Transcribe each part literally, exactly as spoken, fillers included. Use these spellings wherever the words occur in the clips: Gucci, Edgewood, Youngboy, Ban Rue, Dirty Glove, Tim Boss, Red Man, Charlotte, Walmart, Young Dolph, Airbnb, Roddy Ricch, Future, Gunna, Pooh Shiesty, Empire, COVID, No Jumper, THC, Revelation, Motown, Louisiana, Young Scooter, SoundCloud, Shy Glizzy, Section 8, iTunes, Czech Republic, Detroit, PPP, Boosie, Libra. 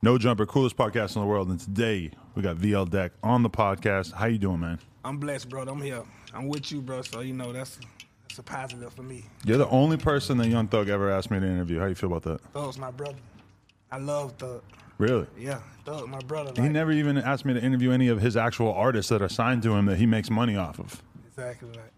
No Jumper, coolest podcast in the world, and today we got V L Deck on the podcast. How you doing, man? I'm blessed, bro. I'm here. I'm with you, bro, so you know that's that's a positive for me. You're the only person that Young Thug ever asked me to interview. How you feel about that? Thug's my brother. I love Thug. Really? Yeah, Thug, my brother. Like, he never even asked me to interview any of his actual artists that are signed to him that he makes money off of. Exactly. Like,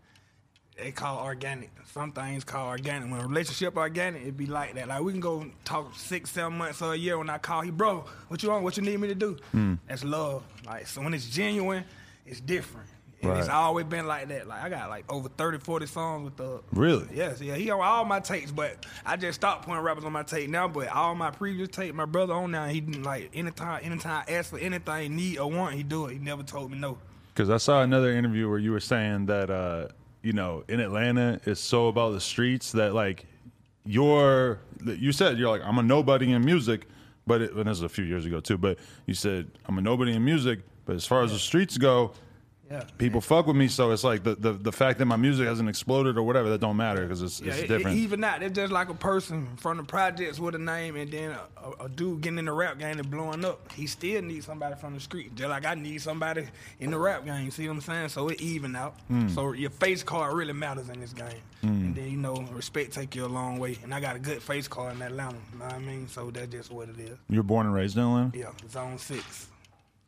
they call organic. Some things call organic. When a relationship organic, it be like that. Like, we can go talk six, seven months or a year when I call you, bro, what you on? What you need me to do? Mm. That's love. Like, so when it's genuine, it's different. And right. It's always been like that. Like, I got like over thirty, forty songs with the... Really? Yes, yeah. He on all my tapes, but I just stopped putting rappers on my tape now, but all my previous tape, my brother on now, he didn't like, anytime, anytime I ask for anything, need or want, he do it. He never told me no. Because I saw another interview where you were saying that... Uh, you know, in Atlanta, it's so about the streets that, like, you're, you said, you're like, I'm a nobody in music, but it, and this is a few years ago, too, but you said, I'm a nobody in music, but as far as the streets go, yeah, people fuck with me, so it's like the, the, the fact that my music hasn't exploded or whatever, that don't matter, because it's, yeah, it's it, different. It, even not, it's just like a person from the projects with a name, and then a, a, a dude getting in the rap game and blowing up. He still needs somebody from the street, just like I need somebody in the rap game, see what I'm saying? So it even out. Mm. So your face card really matters in this game. Mm. And then, you know, respect take you a long way, and I got a good face card in Atlanta, you know what I mean? So that's just what it is. You were born and raised in Atlanta? Yeah, Zone six.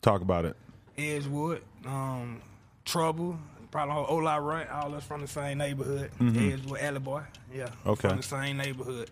Talk about it. Edgewood, um... Trouble, probably Ola Runt, all us from the same neighborhood. Mm-hmm. Edgewood, Aliboy, yeah, okay. From the same neighborhood.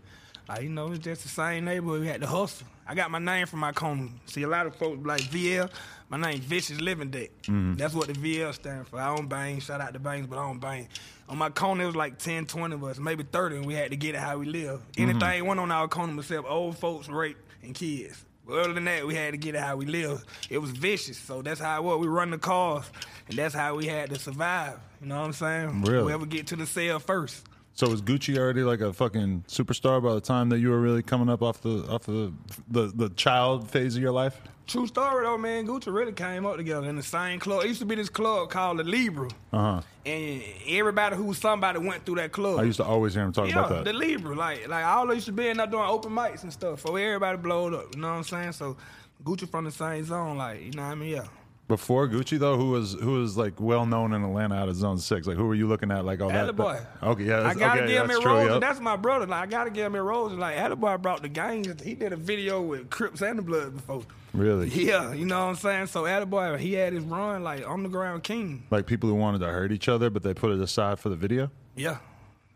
Like, you know, it's just the same neighborhood. We had to hustle. I got my name from my community. See, a lot of folks like V L. My name Vicious Living Deck. Mm-hmm. That's what the V L stands for. I don't bang. Shout out to Bangs, but I don't bang. On my corner, it was like ten, twenty of us, maybe thirty, and we had to get it how we live. Anything mm-hmm. went on our corner except old folks, rape, and kids. Other than that, we had to get it how we lived. It was vicious, so that's how it was. We run the cars, and that's how we had to survive. You know what I'm saying? Really? Whoever get to the cell first. So was Gucci already like a fucking superstar by the time that you were really coming up off the off the the, the child phase of your life? True story though, man. Gucci really came up together in the same club. It used to be this club called the Libra, uh-huh. and everybody who was somebody went through that club. I used to always hear him talk yeah, about that. The Libra, like like all they used to be in there doing open mics and stuff. So everybody blowed up. You know what I'm saying? So Gucci from the same zone, like you know what I mean? Yeah. Before Gucci though, who was who was like well known in Atlanta out of Zone Six? Like who were you looking at? Like all that. Aliboy. Okay, yeah. I gotta okay, give him a Rose. Yep. That's my brother. Like I gotta give him a Rose. Like Aliboy brought the gang. He did a video with Crips and the Bloods before. Really? Yeah. You know what I'm saying? So Attaboy, he had his run like underground king. Like people who wanted to hurt each other, but they put it aside for the video. Yeah.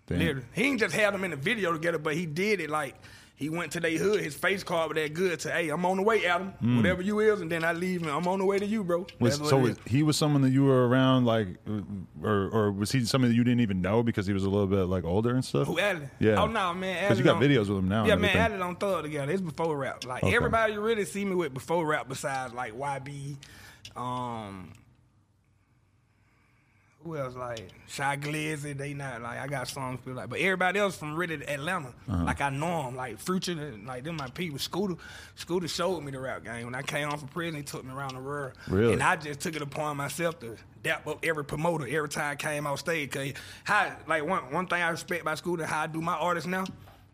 Damn. Literally. He didn't just have them in the video together, but he did it like. He went to their hood, his face card was that good to, hey, I'm on the way, Adam, mm. whatever you is, and then I leave, and I'm on the way to you, bro. Was, so was, he was someone that you were around, like, or or was he someone that you didn't even know because he was a little bit, like, older and stuff? Who, Adam? Yeah. Oh, no, nah, man. Because you got on, videos with him now. Yeah, man, Adam on Thug together. It's before rap. Like, okay. Everybody you really see me with before rap besides, like, Y B, um... who else, like, Shy Glizzy, they not, like, I got songs people like, but everybody else from really Atlanta, uh-huh. like, I know them, like, Future, like, them my people, Scooter, Scooter showed me the rap game. When I came home from prison, he took me around the world. Really? And I just took it upon myself to dap up every promoter every time I came off stage, because how, like, one, one thing I respect about Scooter, how I do my artists now,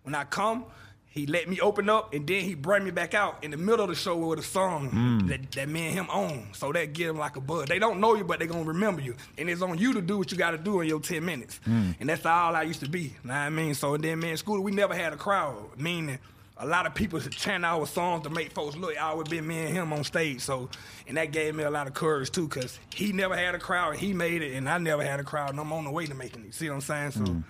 when I come, he let me open up, and then he bring me back out in the middle of the show with a song mm. that, that me and him own. So that give him like a buzz. They don't know you, but they going to remember you. And it's on you to do what you got to do in your ten minutes. Mm. And that's all I used to be. Know what I mean? So then, man, Scooter, we never had a crowd, meaning a lot of people chanting our songs to make folks look. I always been me and him on stage. So, and that gave me a lot of courage, too, because he never had a crowd. He made it, and I never had a crowd, and I'm on the way to making it. See what I'm saying? So. Mm.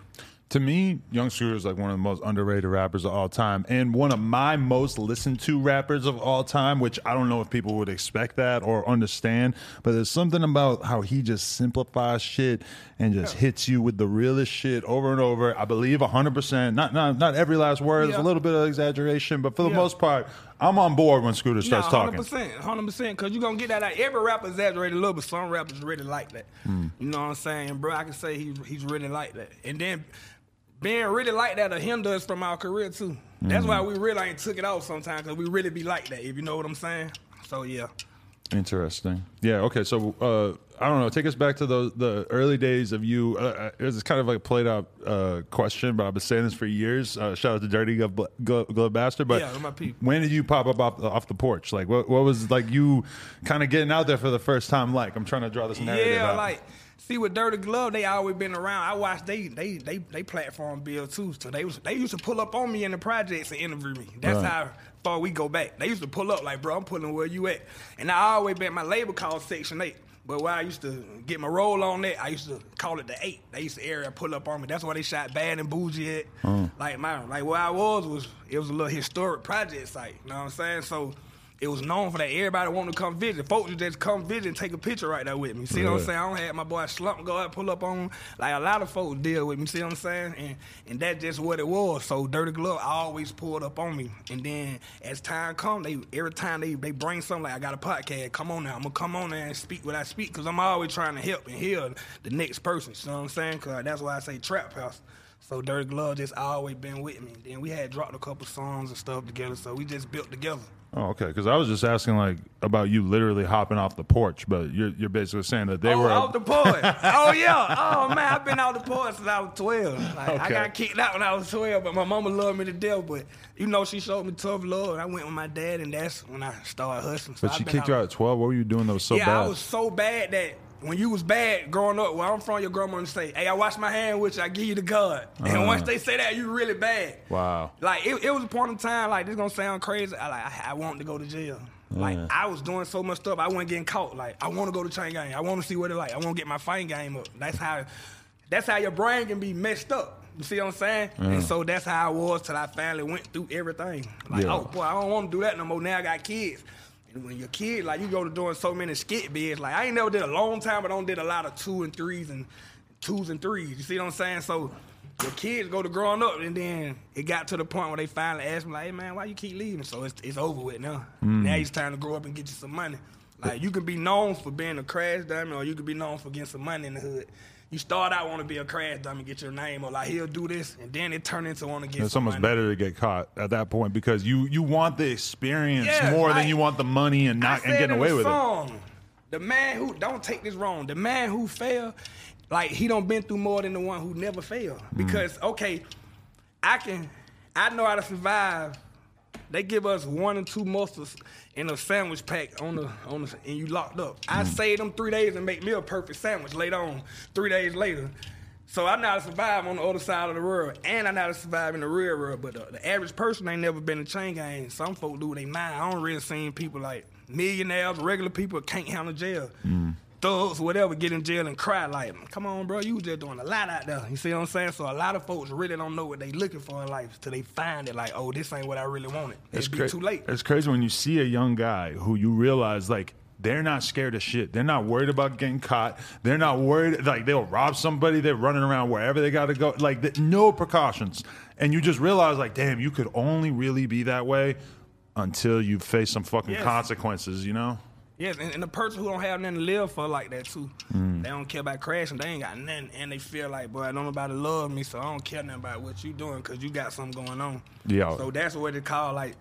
To me, Young Scooter is like one of the most underrated rappers of all time and one of my most listened to rappers of all time, which I don't know if people would expect that or understand, but there's something about how he just simplifies shit and just yeah. hits you with the realest shit over and over. I believe one hundred percent, not not, not every last word, yeah. there's a little bit of exaggeration, but for the yeah. most part, I'm on board when Scooter starts no, one hundred percent, talking. one hundred percent, because you're going to get that out. Every rapper exaggerated a little, but some rappers really like that. Mm. You know what I'm saying? Bro, I can say he, he's really like that. And then being really like that will hinder us from our career, too. Mm-hmm. That's why we really ain't took it off sometimes, because we really be like that, if you know what I'm saying. So, yeah. Interesting. Yeah. Okay. So uh, I don't know. Take us back to those the early days of you. Uh, it's kind of like a played out uh, question, but I've been saying this for years. Uh, shout out to Dirty Glove, Glove, Glove Bastard. But yeah, my peep. When did you pop up off, off the porch? Like, what, what was like you kind of getting out there for the first time? Like, I'm trying to draw this narrative yeah, out. Like, see, with Dirty Glove, they always been around. I watched they they they they platform build too. So they was they used to pull up on me in the projects and interview me. That's right. how. Before we go back, they used to pull up like, bro, I'm pulling where you at. And I always been, my label called Section eight. But where I used to get my roll on that, I used to call it the eight. They used to area pull up on me. That's why they shot Bad and Bougie at. Mm. Like, my, like where I was, was it was a little historic project site. You know what I'm saying? So it was known for that. Everybody wanted to come visit. Folks just come visit and take a picture right there with me. See right. what I'm saying? I don't have my boy Slump go out pull up on. Like, a lot of folks deal with me. See what I'm saying? And and that's just what it was. So Dirty Glove always pulled up on me. And then as time come, they every time they, they bring something, like, I got a podcast. Come on now. I'm going to come on there and speak what I speak because I'm always trying to help and heal the next person. You know what I'm saying? Because that's why I say Trap House. So Dirty Glove just always been with me. Then we had dropped a couple songs and stuff together, so we just built together. Oh, okay. Because I was just asking like about you literally hopping off the porch, but you're you're basically saying that they oh, were off the porch. Oh yeah. Oh man, I've been off the porch since I was twelve. Like, okay. I got kicked out when I was twelve, but my mama loved me to death. But you know, she showed me tough love, and I went with my dad, and that's when I started hustling. So but I've she kicked you out at twelve. What were you doing that was so yeah, bad? Yeah, I was so bad that. When you was bad growing up, where I'm from, your grandma would say, hey, I wash my hand with you, I give you the God. Uh, and once they say that, you really bad. Wow. Like, it, it was a point in time, like, this going to sound crazy. I, like, I, I wanted to go to jail. Yeah. Like, I was doing so much stuff, I wasn't getting caught. Like, I want to go to chain gang. I want to see what it like. I want to get my fighting game up. That's how, that's how your brain can be messed up. You see what I'm saying? Yeah. And so that's how I was till I finally went through everything. Like, yeah. oh, boy, I don't want to do that no more. Now I got kids. When you're a kid, like, you go to doing so many skit bids. Like, I ain't never did a long time, but I don't did a lot of two and threes and twos and threes. You see what I'm saying? So your kids go to growing up, and then it got to the point where they finally asked me, like, hey, man, why you keep leaving? So it's it's over with now. Mm. Now it's time to grow up and get you some money. Like, you can be known for being a crash dummy, or you can be known for getting some money in the hood. You start out want to be a crash dummy, get your name, or like, he'll do this, and then it turn into want to get. It's almost money. Better to get caught at that point because you you want the experience yeah, more like, than you want the money and not and getting away with song, it. The man who don't take this wrong, the man who failed, like he done been through more than the one who never failed. Because mm. okay, I can, I know how to survive. They give us one and two muscles in a sandwich pack on the on the, and you locked up. Mm. I save them three days and make me a perfect sandwich later on, three days later. So I know how to survive on the other side of the world, and I know how to survive in the real world. But the, the average person ain't never been in chain gang. Some folk do they mind. I don't really seen people like millionaires, regular people can't handle jail. Mm. Thugs, whatever, get in jail and cry like, come on, bro, you was just doing a lot out there. You see what I'm saying? So a lot of folks really don't know what they looking for in life till they find it like, oh, this ain't what I really wanted. It's cra- too late. It's crazy when you see a young guy who you realize, like, they're not scared of shit. They're not worried about getting caught. They're not worried. Like, they'll rob somebody. They're running around wherever they got to go. Like, the, no precautions. And you just realize, like, damn, you could only really be that way until you face some fucking yes. consequences, you know? Yes, and, and the person who don't have nothing to live for like that, too. Mm. They don't care about crashing. They ain't got nothing. And they feel like, boy, I don't nobody love me, so I don't care nothing about what you doing because you got something going on. Yeah. So that's what they call, like,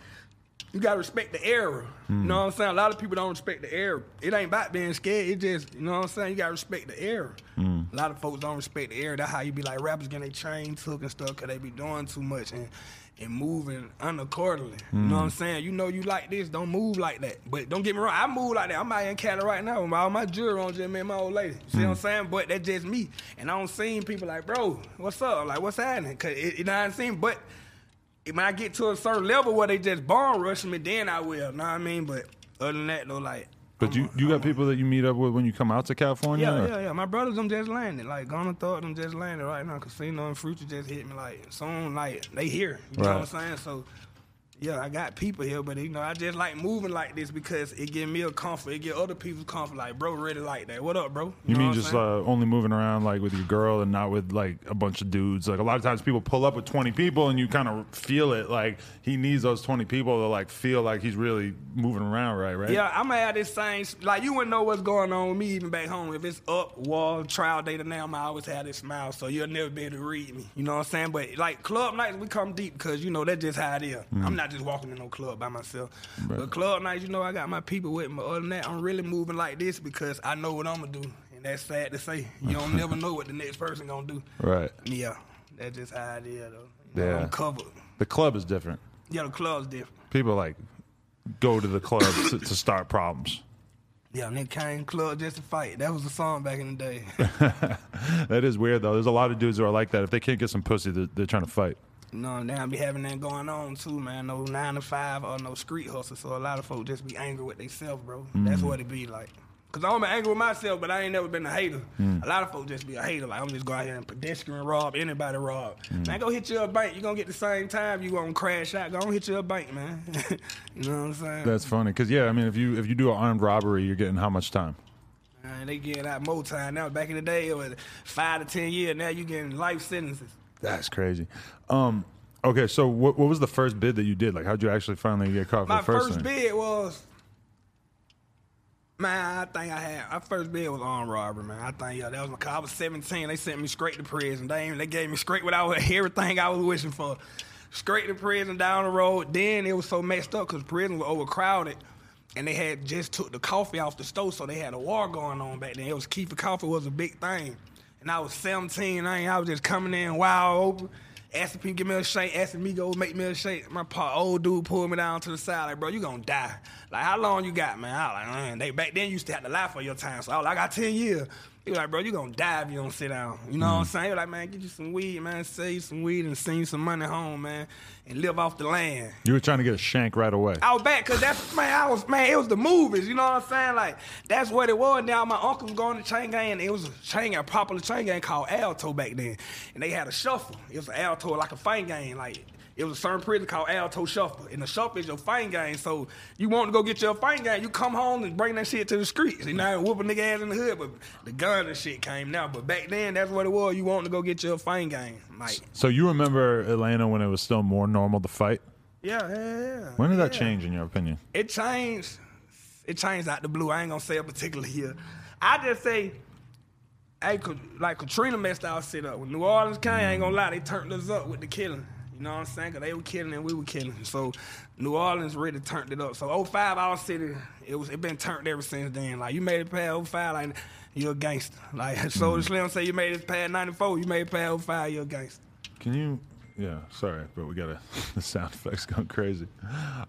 you got to respect the era. Mm. You know what I'm saying? A lot of people don't respect the era. It ain't about being scared. It just, you know what I'm saying? You got to respect the era. Mm. A lot of folks don't respect the era. That's how you be like, rappers getting their chain took and stuff because they be doing too much. And, and moving unaccordingly. Mm. You know what I'm saying? You know you like this, don't move like that. But don't get me wrong, I move like that. I'm out in Cali right now with all my jewelry on, just me and my old lady. You see mm. what I'm saying? But that's just me. And I don't see people like, bro, what's up? Like, what's happening? Because it, it I ain't seen, but when I get to a certain level where they just bomb rushing me, then I will. Know what I mean? But other than that, though, like, But you, you got people that you meet up with when you come out to California? Yeah, or? yeah, yeah. My brothers, them just landed. Like, Gunna Thug, them just landed right now. Casino and Fruity just hit me. Like, soon, like, they here. You right. know what I'm saying? So, yeah, I got people here. But, you know, I just like moving like this because it give me a comfort. It give other people comfort. Like, bro, really like that. What up, bro? You, you know mean just uh, only moving around, like, with your girl and not with, like, a bunch of dudes? Like, a lot of times people pull up with twenty people and you kind of feel it. Like, he needs those twenty people to, like, feel like he's really moving around right, right? Yeah, I'm going to have this same, like, you wouldn't know what's going on with me even back home. If it's up, wall, trial date, and now I always have this smile, so you'll never be able to read me. You know what I'm saying? But, like, club nights, we come deep because, you know, that's just how it is. Mm. I'm not not just walking in no club by myself. Right. But club nights, you know, I got my people with me. Other than that, I'm really moving like this because I know what I'm going to do. And that's sad to say. You don't never know what the next person going to do. Right. Yeah. That's just how it is, though. You yeah. know, I'm covered. The club is different. Yeah, the club's different. People, like, go to the club to, to start problems. Yeah, and they came club just to fight. That was a song back in the day. That is weird, though. There's a lot of dudes who are like that. If they can't get some pussy, they're, they're trying to fight. No, now I be having that going on, too, man. No nine to five or no street hustle. So a lot of folks just be angry with themselves, bro. Mm-hmm. That's what it be like. Because I'm angry with myself, but I ain't never been a hater. Mm. A lot of folks just be a hater. Like, I'm just going out here and pedestrian rob, anybody rob. Mm. Man, go hit you a bank. You're going to get the same time. You're going to crash out. Go hit you a bank, man. You know what I'm saying? That's funny. Because, yeah, I mean, if you if you do an armed robbery, you're getting how much time? Man, they getting out more time now. Back in the day, it was five to ten years. Now you're getting life sentences. That's crazy. Um, okay, so what, what was the first bid that you did? Like, how'd you actually finally get caught for My the first thing? My first bid was... Man, I think I had, my first bid was armed robbery, man. I think, yeah, that was my car. I was seventeen. They sent me straight to prison. They, they gave me straight what I was, everything I was wishing for. Straight to prison, down the road. Then it was so messed up because prison was overcrowded, and they had just took the coffee off the stove, so they had a war going on back then. It was Keefe coffee was a big thing. And I was seventeen. I, I was just coming in wild open, asking people, give me a shake, asking me, go make me a shake. My pa, old dude pulled me down to the side, like, bro, you gonna die. Like, how long you got, man? I was like, man, they back then you used to have to lie for your time. So I was like, I got ten years. He was like, bro, you gonna die if you don't sit down. You know mm-hmm. what I'm saying? He was like, man, get you some weed, man, save you some weed and send you some money home, man, and live off the land. You were trying to get a shank right away. I was back, because that's, man, I was, man, it was the movies, you know what I'm saying? Like, that's what it was. Now, my uncle was going to chain gang, and it was a chain gang, a popular chain gang called Alto back then. And they had a shuffle. It was an Alto, like a fight gang, like, it was a certain prison called Alto Shuffle. And the shuffle is your fighting game. So you want to go get your fighting game, you come home and bring that shit to the streets. And now whoop a nigga ass in the hood, but the gun and shit came now. But back then, that's what it was. You wanted to go get your fighting game. Like, so you remember Atlanta when it was still more normal to fight? Yeah, yeah, yeah. When did yeah. that change, in your opinion? It changed. It changed out the blue. I ain't going to say a particular year. I just say... Hey, like Katrina messed our shit up. When New Orleans came, I ain't going to lie, they turned us up with the killing. You know what I'm saying? Because they were killing and we were killing. So New Orleans really turned it up. So oh five, our city, it was it been turned ever since then. Like, you made it past oh five, like, you're a gangster. Like, Soulja Slim say you made it past ninety-four, you made it past oh five, you're a gangster. Can you, yeah, sorry, but we got to, the sound effects going crazy.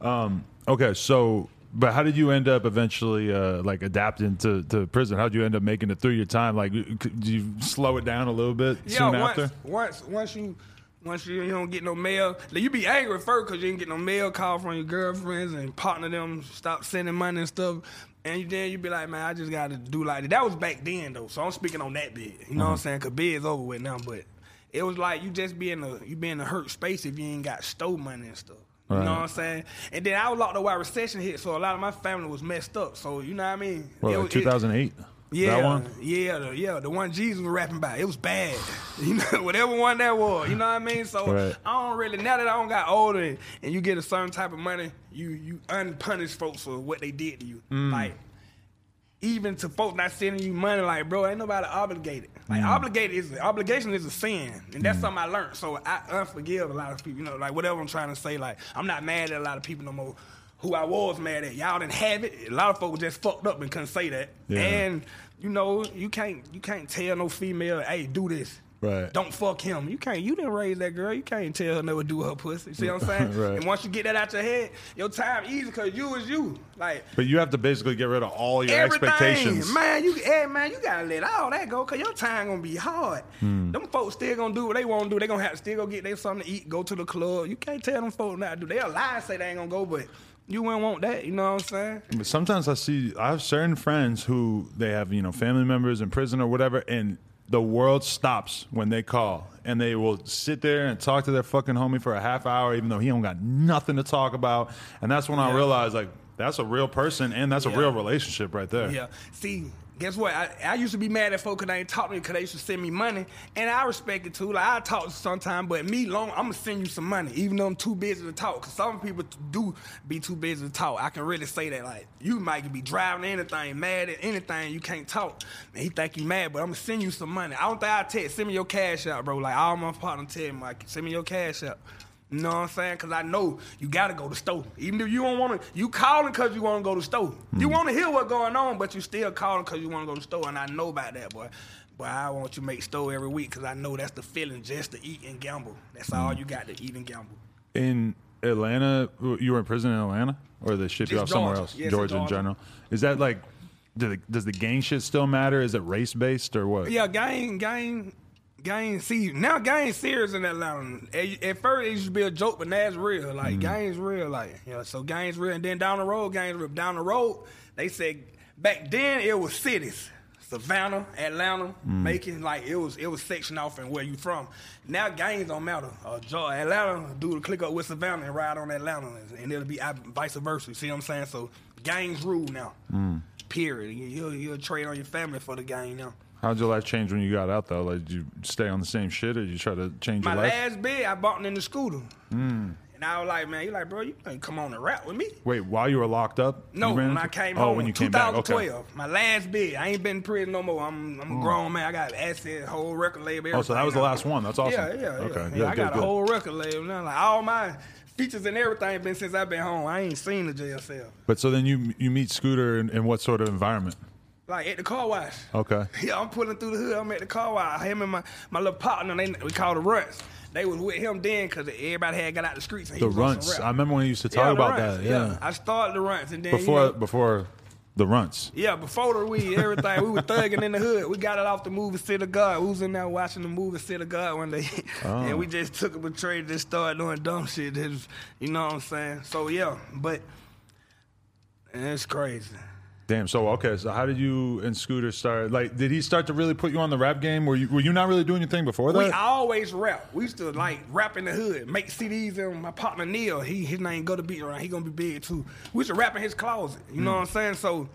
Um, okay, so, but how did you end up eventually, uh, like, adapting to, to prison? How did you end up making it through your time? Like, did you slow it down a little bit yeah, soon once, after? Once, once you... Once you, you don't get no mail, like you be angry at first because you didn't get no mail call from your girlfriends and partner them, stop sending money and stuff. And then you be like, man, I just got to do like that. That was back then, though, so I'm speaking on that bid. You know mm-hmm. what I'm saying? Because bid's over with now, but it was like you just be in a, you be in a hurt space if you ain't got stole money and stuff. You right. know what I'm saying? And then I was locked up while recession hit, so a lot of my family was messed up. So, you know what I mean? Well, it was, two thousand eight? Yeah, that one? yeah, the, yeah, the one Jesus was rapping about. It was bad, you know, whatever one that was. You know what I mean? So right. I don't really. Now that I don't got older and, and you get a certain type of money, you you unpunish folks for what they did to you. Mm. Like even to folks not sending you money, like bro, ain't nobody obligated. Like mm. obligated is obligation is a sin, and that's mm. something I learned. So I unforgive a lot of people. You know, like whatever I'm trying to say. Like I'm not mad at a lot of people no more. Who I was mad at, y'all didn't have it. A lot of folks just fucked up and couldn't say that. Yeah. And you know, you can't you can't tell no female, hey, do this. Right. Don't fuck him. You can't. You didn't raise that girl. You can't tell her never do her pussy. See what I'm saying? Right. And once you get that out your head, your time easy because you is you. Like. But you have to basically get rid of all your everything. Expectations. Man, you hey, man, you gotta let all that go because your time gonna be hard. Hmm. Them folks still gonna do what they wanna do. They gonna have to still go get they something to eat, go to the club. You can't tell them folks not to do. They'll lie and say they ain't gonna go, but. You wouldn't want that, you know what I'm saying? But sometimes I see, I have certain friends who they have, you know, family members in prison or whatever, and the world stops when they call. And they will sit there and talk to their fucking homie for a half hour, even though he don't got nothing to talk about. And that's when yeah. I realized, like, that's a real person and that's yeah. a real relationship right there. Yeah. See, guess what? I, I used to be mad at folks because they ain't talk to me because they used to send me money. And I respect it, too. Like, I talk to sometimes, but me, long, I'm going to send you some money, even though I'm too busy to talk. Because some people do be too busy to talk. I can really say that. Like, you might be driving anything, mad at anything, you can't talk. And he think you mad, but I'm going to send you some money. I don't think I text, send me your cash out, bro. Like, all my partners tell me, like, send me your cash out. You know what I'm saying? Because I know you got to go to the store. Even if you don't want to, you calling because you want to go to the store. Mm. You want to hear what's going on, but you still calling because you want to go to the store. And I know about that, boy. Boy, I want you to make store every week because I know that's the feeling, just to eat and gamble. That's mm. all you got, to eat and gamble. In Atlanta, you were in prison in Atlanta? Or they ship you off Georgia. somewhere else? Yes, Georgia, Georgia in general. Is that like, do the, does the gang shit still matter? Is it race-based or what? Yeah, gang, gang. Gang see now gang serious in Atlanta. At, at first it used to be a joke, but now it's real. Like mm. gang's real, like yeah. So gang's real, and then down the road, gang's real. Down the road, they said back then it was cities, Savannah, Atlanta, mm. Macon. Like it was, it was section off and where you from. Now gangs don't matter. Uh, Atlanta dude click up with Savannah and ride on Atlanta, and it'll be vice versa. You see what I'm saying? So gangs rule now. Mm. Period. You'll you'll trade on your family for the gang now. How'd your life change when you got out, though? Like, did you stay on the same shit, or did you try to change your life? My last bid, I bought in the scooter. Mm. And I was like, man, you like, bro, you ain't come on and rap with me. Wait, while you were locked up? No, when I came home. Oh, when you came back. twenty twelve, okay. My last bid. I ain't been in prison no more. I'm, I'm a mm. grown man. I got assets, whole record label, everything. Oh, so that was the last one. That's awesome. Yeah, yeah, yeah. Okay. Yeah, yeah, I good, got good. a whole record label. Now, like, all my features and everything been since I've been home. I ain't seen the jail cell. But so then you, you meet Scooter in, in what sort of environment? Like at the car wash. Okay. Yeah, I'm pulling through the hood. I'm at the car wash. Him and my, my little partner, they, we called the Runtz. They was with him then because everybody had got out the streets. And he the Runtz. I remember when he used to talk yeah, about Runtz. that. Yeah. yeah. I started the Runtz. And then, before, you know, before the Runtz. Yeah, before the weed, everything. We were thugging in the hood. We got it off the movie City of God. We was in there watching the movie City of God one day. Oh. And we just took a betrayal and just started doing dumb shit. Was, you know what I'm saying? So, yeah. But it's crazy. Damn. So okay. So how did you and Scooter start? Like, did he start to really put you on the rap game? Were you were you not really doing your thing before that? We always rap. We used to like rap in the hood, make C Ds. And my partner Neil, he his name go to be around. He gonna be big too. We used to rap in his closet. You mm. know what I'm saying? So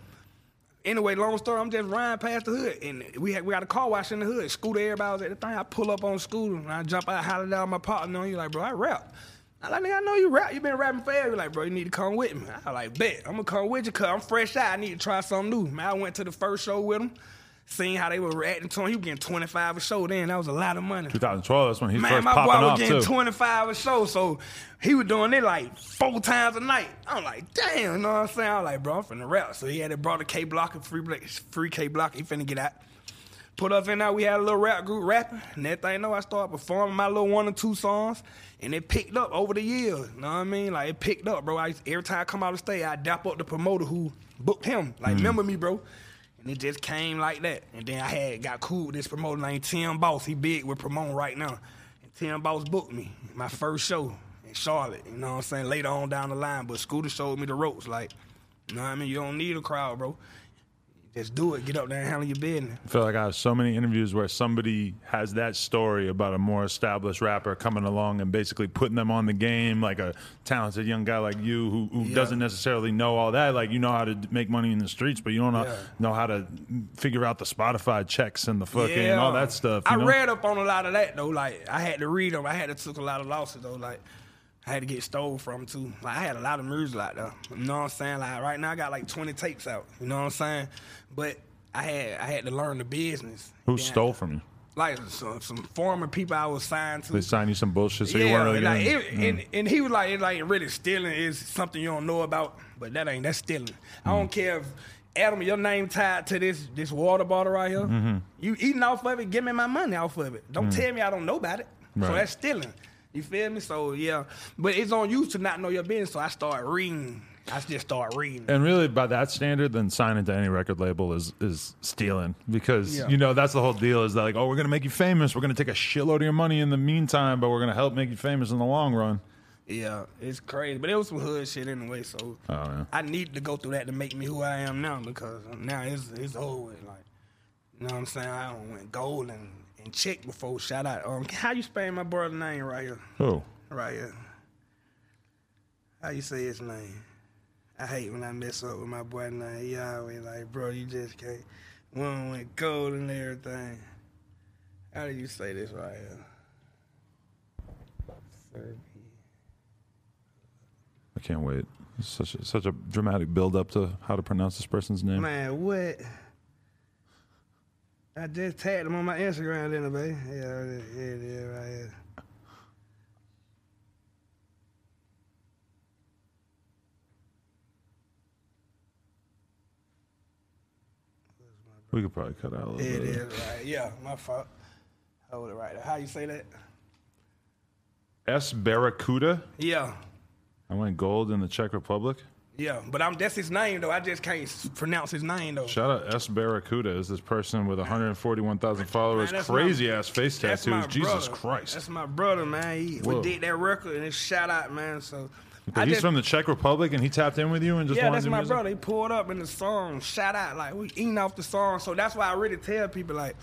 anyway, long story. I'm just riding past the hood, and we had we got a car wash in the hood. Scooter, everybody was at the thing. I pull up on Scooter, and I jump out, holler down my partner. And you like, bro, I rap. I like, nigga, I know you rap. You been rapping forever. You're like, bro, you need to come with me. I like, bet. I'm going to come with you because I'm fresh out. I need to try something new. Man, I went to the first show with him, seen how they were reacting to him. He was getting twenty-five a show then. That was a lot of money. twenty twelve, that's when he Man, first popping off, too. Man, my boy was getting too. twenty-five a show, so he was doing it like four times a night. I'm like, damn, you know what I'm saying? I'm like, bro, I'm finna rap. So he had it brought a K block, a free, free K block. He finna get out. Put us in there, we had a little rap group rapping. Next thing I know, I started performing my little one or two songs, and it picked up over the years. You know what I mean? Like, it picked up, bro. I used, every time I come out of the stage, I dap up the promoter who booked him. Like, mm. remember me, bro? And it just came like that. And then I had got cool with this promoter named Tim Boss. He big with promoting right now. And Tim Boss booked me, my first show in Charlotte. You know what I'm saying? Later on down the line. But Scooter showed me the ropes. Like, you know what I mean? You don't need a crowd, bro. Just do it. Get up there and handle your business. I feel like I have so many interviews where somebody has that story about a more established rapper coming along and basically putting them on the game, like a talented young guy like you who, who yeah. doesn't necessarily know all that. Like, you know how to make money in the streets, but you don't yeah. know how to figure out the Spotify checks and the fucking yeah. and all that stuff. You I know? read up on a lot of that, though. Like, I had to read them. I had to took a lot of losses, though. Like, I had to get stole from, too. Like, I had a lot of music out there. You know what I'm saying? Like, right now, I got, like, twenty tapes out. You know what I'm saying? But I had I had to learn the business. Who then stole I, from you? Like, some, some former people I was signed to. They signed you some bullshit, so yeah, you weren't really like, it, mm. and, and he was like, it like, really stealing is something you don't know about, but that ain't, that's stealing. Mm. I don't care if, Adam, your name tied to this this water bottle right here. Mm-hmm. You eating off of it, give me my money off of it. Don't mm. tell me I don't know about it. Right. So that's stealing. You feel me? So, yeah. But it's on you to not know your business, so I started reading. I just started reading. And really, by that standard, then signing to any record label is is stealing. Because, yeah. you know, that's the whole deal is that, like, oh, we're going to make you famous. We're going to take a shitload of your money in the meantime, but we're going to help make you famous in the long run. Yeah, it's crazy. But it was some hood shit anyway, so oh, yeah. I need to go through that to make me who I am now because now it's, it's over. Like, you know what I'm saying? I don't went gold and... And check before shout out. Um, how you spell my brother's name right here? Who? Right here. How you say his name? I hate when I mess up with my boy's name. He always like, bro, you just can't. One went gold and everything. How do you say this right here? I can't wait. It's such a, such a dramatic build up to how to pronounce this person's name. Man, what? I just tagged him on my Instagram, didn't I, baby? Yeah, yeah, yeah, right here. We could probably cut out a little it bit. It is, right. Yeah, my fault. Hold it right. How you say that? S. Barracuda? Yeah. I went gold in the Czech Republic? Yeah, but I'm that's his name, though. I just can't pronounce his name, though. Shout out S. Barracuda. Is this person with one hundred forty-one thousand followers, crazy-ass face tattoos. Jesus Christ. That's my brother, man. He, we did that record, and it's shout-out, man. So I he's just, from the Czech Republic, and he tapped in with you and just yeah, wanted to music? Yeah, that's my brother. He pulled up in the song, shout-out. Like, we eating off the song. So that's why I really tell people, like,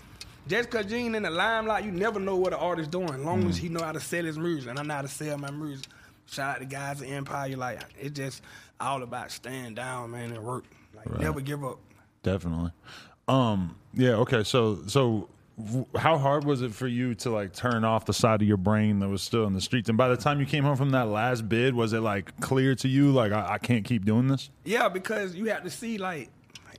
just because you ain't in the limelight, you never know what an artist doing as long mm. as he know how to sell his music, and I know how to sell my music. Shout out to guys at Empire. Like, it's just all about staying down, man, and work. Like, right. Never give up. Definitely. Um, yeah, okay, so so how hard was it for you to, like, turn off the side of your brain that was still in the streets? And by the time you came home from that last bid, was it, like, clear to you, like, I, I can't keep doing this? Yeah, because you have to see, like,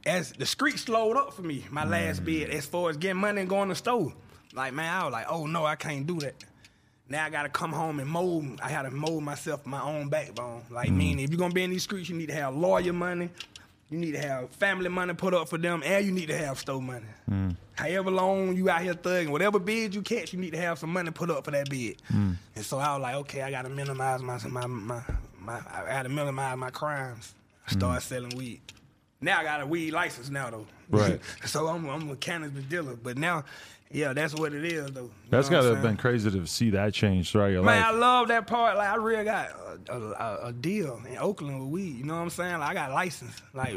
as the street slowed up for me, my last mm. bid, as far as getting money and going to the store. Like, man, I was like, oh, no, I can't do that. Now I got to come home and mold. I had to mold myself my own backbone. Like, mm. meaning, if you're going to be in these streets, you need to have lawyer money. You need to have family money put up for them, and you need to have store money. Mm. However long you out here thugging, whatever bid you catch, you need to have some money put up for that bid. Mm. And so I was like, okay, I got to minimize my, my, my, my, I had to minimize my crimes. I started mm. selling weed. Now I got a weed license now, though. Right. So I'm, I'm a cannabis dealer. But now, yeah, that's what it is, though. You that's got to have been crazy to see that change throughout your Man, life. Man, I love that part. Like, I really got a, a, a deal in Oakland with weed. You know what I'm saying? Like, I got a license. Like,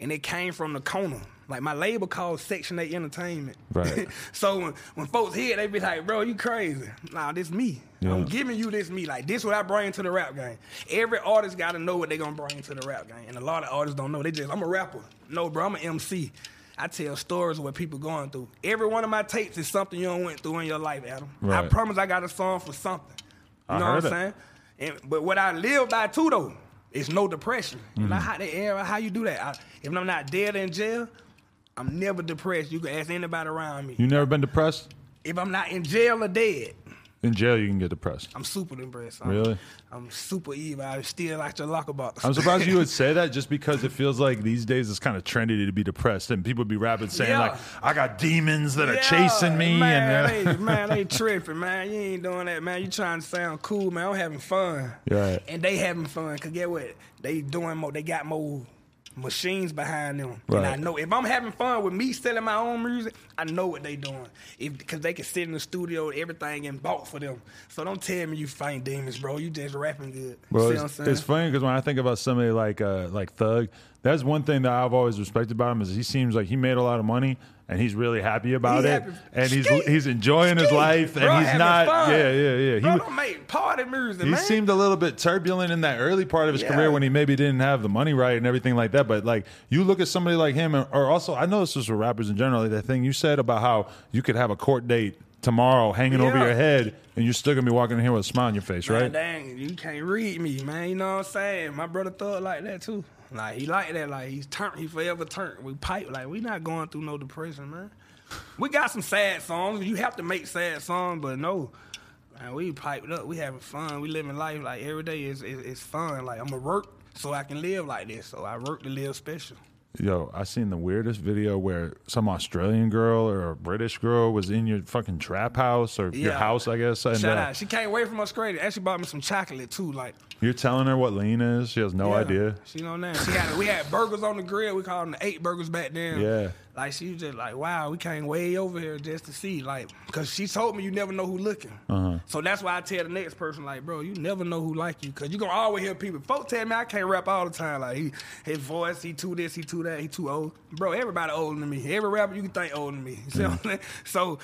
and it came from the corner. Like, my label called Section eight Entertainment. Right. So when, when folks hear it, they be like, bro, you crazy. Nah, this me. Yeah. I'm giving you this me. Like, this what I bring to the rap game. Every artist got to know what they going to bring to the rap game. And a lot of artists don't know. They just, I'm a rapper. No, bro, I'm an M C. I tell stories of what people going through. Every one of my tapes is something you don't went through in your life, Adam. Right. I promise I got a song for something. You I know what I'm saying? And, but what I live by, too, though, is no depression. Mm-hmm. And I, how, the era, how you do that? I, if I'm not dead in jail, I'm never depressed. You can ask anybody around me. You never been depressed? If I'm not in jail or dead. In jail, you can get depressed. I'm super depressed. I'm, really? I'm super evil. I still like your locker box. I'm surprised you would say that just because it feels like these days it's kind of trendy to be depressed. And people be rapping saying, yeah. like, I got demons that yeah. are chasing me. Man, and they, man, they tripping, man. You ain't doing that, man. You trying to sound cool, man. I'm having fun. Right. And they having fun because get what? They doing more. They got more machines behind them. Right. And I know if I'm having fun with me selling my own music, I know what they doing. If because they can sit in the studio, everything and bought for them. So don't tell me you fight demons, bro. You just rapping good. Well, see what I'm saying? It's funny because when I think about somebody like uh, like Thug, that's one thing that I've always respected about him is he seems like he made a lot of money and he's really happy about he it. Happy. And he's Skeet. he's enjoying Skeet. his life and bro, he's not fun. Yeah, yeah, yeah. He bro, don't make party music, he man. seemed a little bit turbulent in that early part of his yeah. career when he maybe didn't have the money right and everything like that. But like you look at somebody like him and, or also I know this is for rappers in general, like that thing you said about how you could have a court date tomorrow hanging yeah. over your head and you're still gonna be walking in here with a smile on your face, man, right? Dang, you can't read me, man. You know what I'm saying? My brother thought like that too. Like he like that. Like he's turned. He forever turned. We pipe. Like we not going through no depression, man. We got some sad songs. You have to make sad songs, but no. Like, we piped up. We having fun. We living life. Like every day is is, is fun. Like I'm gonna work so I can live like this. So I work to live special. Yo, I seen the weirdest video where some Australian girl or a British girl was in your fucking trap house or yeah. your house, I guess. And, Shout uh, out. She came away from Australia. Actually bought me some chocolate, too. Like You're telling her what lean is? She has no yeah, idea. She don't know. She had, we had burgers on the grill. We called them the eight burgers back then. Yeah. Like, she was just like, wow, we came way over here just to see. Like, because she told me you never know who looking. Uh-huh. So that's why I tell the next person, like, bro, you never know who like you. Because you're going to always hear people. Folks tell me I can't rap all the time. Like, he, his voice, he too this, he too that, he too old. Bro, everybody older than me. Every rapper you can think older than me. You see yeah. what I'm saying? So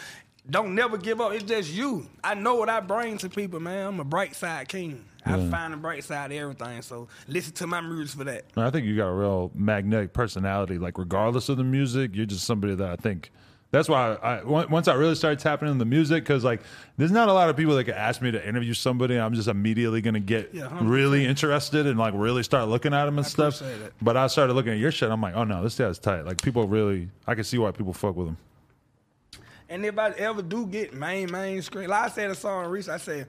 don't never give up. It's just you. I know what I bring to people, man. I'm a bright side king. Yeah. I find the bright side of everything. So listen to my music for that. I think you got a real magnetic personality. Like regardless of the music, you're just somebody that I think. That's why I once I really started tapping into the music, because like there's not a lot of people that could ask me to interview somebody. I'm just immediately gonna get yeah, really interested and like really start looking at them and I stuff. But I started looking at your shit. I'm like, oh no, this guy's tight. Like people really, I can see why people fuck with him. And if I ever do get main main screen, like I said a song recently, I said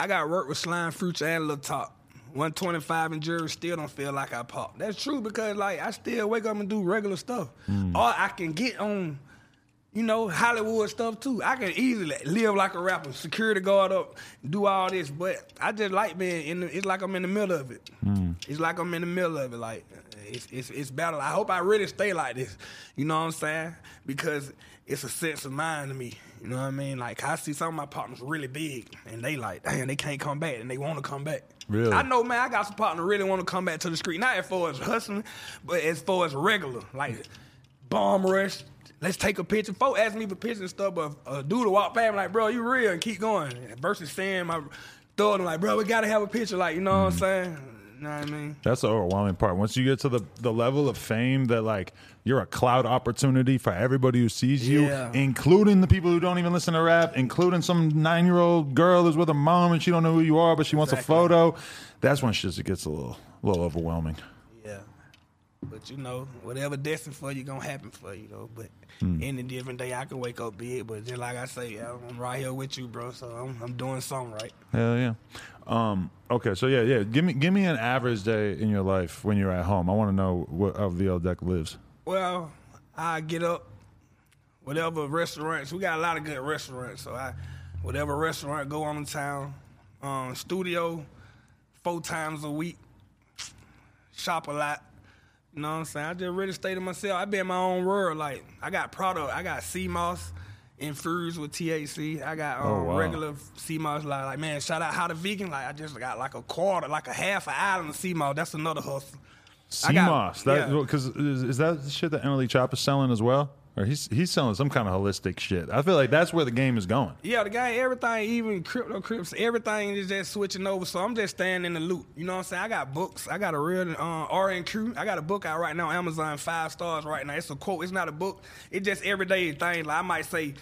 I got to work with Slime Fruits and Lil Top. one twenty-five in jury still don't feel like I pop. That's true because, like, I still wake up and do regular stuff. Mm. Or I can get on, you know, Hollywood stuff, too. I can easily live like a rapper, security guard up, do all this. But I just like being in the, it's like I'm in the middle of it. Mm. It's like I'm in the middle of it. Like, it's, it's, it's battle. I hope I really stay like this. You know what I'm saying? Because it's a sense of mind to me. You know what I mean? Like, I see some of my partners really big, and they like, damn, they can't come back, and they want to come back. Really? I know, man, I got some partners really want to come back to the street. Not as far as hustling, but as far as regular. Like, bomb rush, let's take a picture. Folk ask me for pictures and stuff, but a dude will walk past me like, bro, you real, and keep going. Versus saying my thug, I'm like, bro, we got to have a picture. Like, you know mm. what I'm saying? You know what I mean? That's the overwhelming part. Once you get to the, the level of fame that, like, you're a cloud opportunity for everybody who sees you, yeah. including the people who don't even listen to rap, including some nine-year-old girl who's with her mom and she don't know who you are, but she wants exactly. a photo. That's when shit gets a little, little overwhelming. Yeah. But, you know, whatever destined for you going to happen for you, though. But mm. any different day I can wake up big. But just like I say, I'm right here with you, bro. So I'm, I'm doing something right. Hell yeah. Um, okay, so yeah, yeah. Give me give me an average day in your life when you're at home. I want to know what how V L Deck lives. Well, I get up, whatever restaurants. We got a lot of good restaurants, so I whatever restaurant go on in town. Um, studio four times a week. Shop a lot. You know what I'm saying? I just really stay to myself. I be in my own world. Like I got product. I got sea moss. Infused with T H C. I got um, oh, wow. regular sea moss. Like, like, man, shout out How to Vegan. Like, I just got like a quarter, like a half an island of sea moss. That's another hustle. Sea moss. Because yeah. is, is that the shit that Emily Chopper's selling as well? Or he's he's selling some kind of holistic shit. I feel like that's where the game is going. Yeah, the guy, everything, even crypto crypts, everything is just switching over. So I'm just staying in the loop. You know what I'm saying? I got books. I got a real uh, R and Q. I got a book out right now on Amazon, five stars right now. It's a quote. It's not a book. It's just everyday things. Like I might say,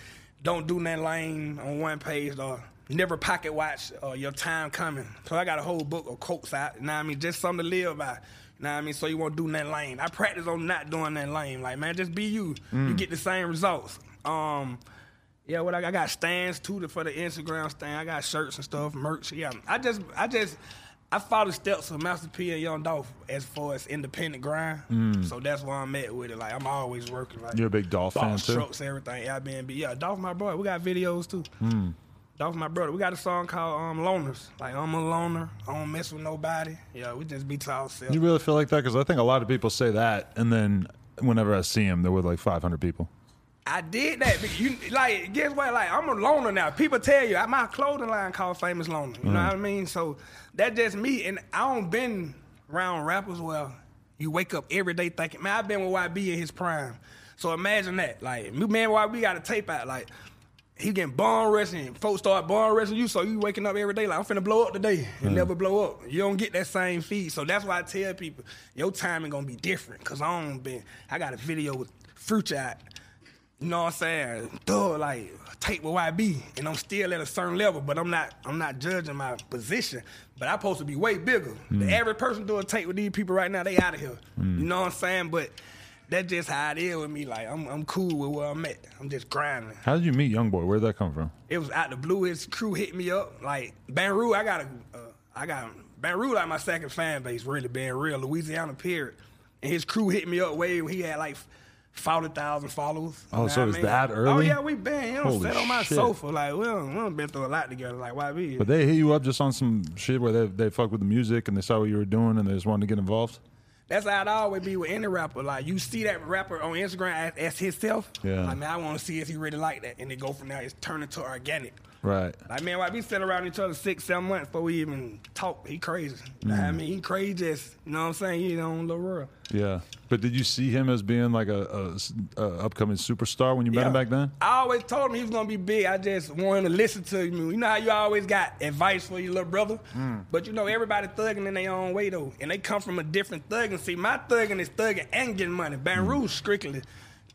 don't do nothing lame on one page or never pocket watch or your time coming. So I got a whole book of quotes out. You know what I mean? Just something to live by. Know what I mean? So you won't do nothing lame. I practice on not doing nothing lame. Like, man, just be you. Mm. You get the same results. Um, yeah, what I got, I got stands too for the Instagram stand. I got shirts and stuff, merch. Yeah, I just, I just, I follow the steps of Master P and Young Dolph as far as independent grind. Mm. So that's where I'm at with it. Like, I'm always working. Like, you're a big Dolph fan too. Trucks, everything. Airbnb. Yeah, Dolph, my brother. We got videos too. Mm. Dolph, my brother. We got a song called um, Loners. Like, I'm a loner. I don't mess with nobody. Yeah, we just be to ourselves. You really feel like that? Because I think a lot of people say that, and then whenever I see him, they're with, like, five hundred people. I did that. But you, like, guess what? Like, I'm a loner now. People tell you. My clothing line called Famous Loner. You mm. know what I mean? So that's just me. And I don't been around rappers where you wake up every day thinking, man, I've been with Y B in his prime. So imagine that. Like, man, Y B got a tape out, like, he getting barn resting. Folks start barn resting you, so you waking up every day like, I'm finna blow up today. You mm. never blow up. You don't get that same feed. So that's why I tell people, your timing gonna be different. Cause I don't been, I got a video with Future out. You know what I'm saying? Thug, like, tape with Y B. And I'm still at a certain level, but I'm not I'm not judging my position. But I'm supposed to be way bigger. Mm. The average person doing tape with these people right now, they out of here. Mm. You know what I'm saying? But that's just how it is with me. Like, I'm I'm cool with where I'm at. I'm just grinding. How did you meet Youngboy? Where did that come from? It was out the blue. His crew hit me up. Like, Ban Rue, I got a, uh, I got, Ban Rue like my second fan base, really, being real, Louisiana period. And his crew hit me up way when he had, like, forty thousand followers. Oh, so it was that early? Oh, yeah, we been, you know, sat on my sofa. Like, we don't, we don't been through a lot together. Like, why be? But they hit you up just on some shit where they, they fuck with the music and they saw what you were doing and they just wanted to get involved? That's how it always be with any rapper. Like, you see that rapper on Instagram as, as himself. Yeah. Like, man, I want to see if he really like that. And they go from there, it's turning to organic. Right. Like, man, why we sit around each other six, seven months before we even talk? He crazy. Mm. Like, I mean, he crazy as, you know what I'm saying? He on the world. Yeah. But did you see him as being, like, a, a, a upcoming superstar when you met yeah. him back then? I always told him he was going to be big. I just wanted him to listen to me. You know how you always got advice for your little brother? Mm. But, you know, everybody thugging in their own way, though. And they come from a different thugging. See, my thugging is thugging and getting money. Ban mm. Rue's strictly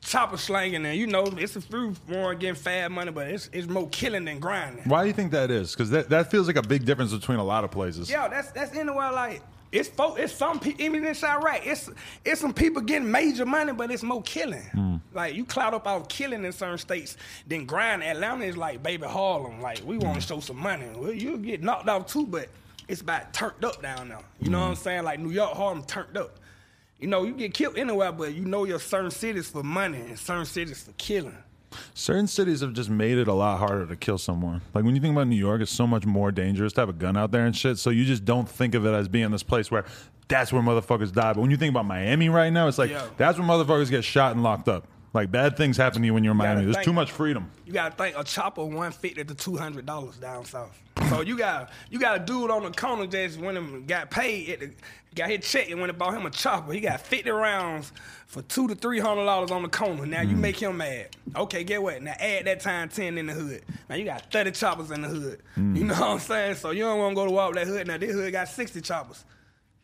chopper slanging. And, you know, it's a few more getting fab money, but it's, it's more killing than grinding. Why do you think that is? Because that, that feels like a big difference between a lot of places. Yeah, that's, that's anywhere, like, It's folk, it's some people, even in Iraq, it's it's some people getting major money, but it's more killing. Mm. Like, you clout up out killing in certain states than grinding. Atlanta is like, baby, Harlem. Like, we want to mm. show some money. Well, you'll get knocked off too, but it's about turned up down there. You know mm. what I'm saying? Like New York, Harlem turned up. You know, you get killed anywhere, but you know your certain cities for money and certain cities for killing. Certain cities have just made it a lot harder to kill someone. Like, when you think about New York, it's so much more dangerous to have a gun out there and shit, so you just don't think of it as being this place where that's where motherfuckers die. But when you think about Miami right now, it's like, yo, that's where motherfuckers get shot and locked up. Like, bad things happen to you when you're in Miami. There's think, too much freedom. You got to think a chopper one fifty to two hundred dollars down south. So you got you got a dude on the corner just when him got paid, at the, got his check, and when it bought him a chopper, he got fifty rounds for two hundred to three hundred dollars on the corner. Now you mm. make him mad. Okay, get what? Now add that time ten in the hood. Now you got thirty choppers in the hood. Mm. You know what I'm saying? So you don't want to go to walk that hood. Now this hood got sixty choppers.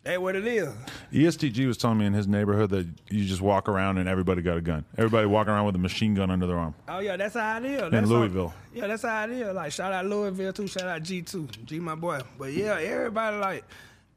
That's what it is. E S T G was telling me in his neighborhood that you just walk around and everybody got a gun. Everybody walking around with a machine gun under their arm. Oh, yeah, that's how it is. That's in Louisville. How, yeah, that's how it is. Like, shout out Louisville, too. Shout out G two. G, my boy. But, yeah, everybody, like,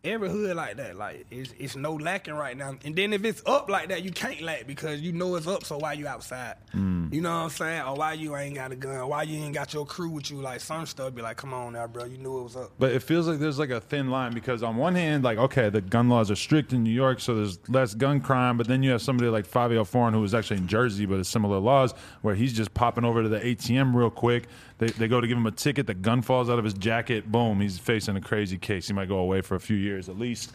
every hood like that. Like, it's, it's no lacking right now. And then if it's up like that, you can't lack because you know it's up, so why you outside? Mm. You know what I'm saying? Or why you ain't got a gun? Or why you ain't got your crew with you? Like, some stuff be like, come on now, bro. You knew it was up. But it feels like there's, like, a thin line because on one hand, like, okay, the gun laws are strict in New York, so there's less gun crime. But then you have somebody like Fabio Foreign, who was actually in Jersey but has similar laws, where he's just popping over to the A T M real quick. They, they go to give him a ticket. The gun falls out of his jacket. Boom. He's facing a crazy case. He might go away for a few years. years at least.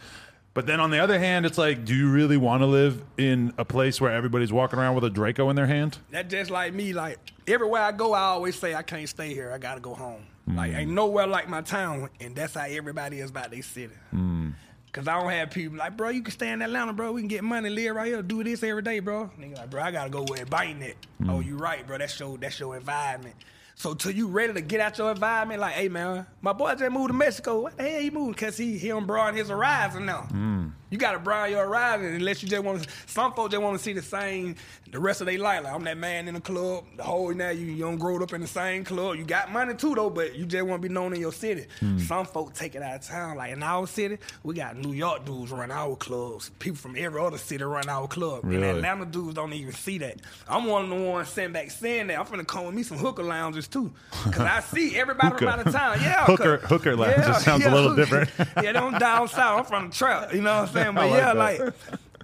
But then on the other hand, it's like, do you really want to live in a place where everybody's walking around with a Draco in their hand? That's just like me. Like, everywhere I go, I always say I can't stay here, I gotta go home. Mm. Like, ain't nowhere like my town, and that's how everybody is about their city. Mm. Cause I don't have people like, bro, you can stay in Atlanta, bro, we can get money, live right here, do this every day, bro. Nigga like, bro, I gotta go where it biting it. Mm. Oh, you right, bro, that's your that's your environment. So till you ready to get out your environment, like, hey, man, my boy just moved to Mexico. What the hell he moved? Because he, he don't broaden his horizon now. Mm. You got to broaden your horizon unless you just want to. Some folks just want to see the same the rest of their life. Like, I'm that man in the club. The whole now you, you don't grow up in the same club. You got money, too, though, but you just want to be known in your city. Mm. Some folks take it out of town. Like, in our city, we got New York dudes run our clubs. People from every other city run our club. Really? And Atlanta dudes don't even see that. I'm one of the ones sitting back saying that. I'm finna come with me some hooker lounges, too, because I see everybody hooker. From out of town. Yeah, hooker, hooker lounge yeah, just sounds yeah, a little hooker. Different. Yeah, they don't down south. I'm from the trap. You know what I'm saying? But like yeah, that. Like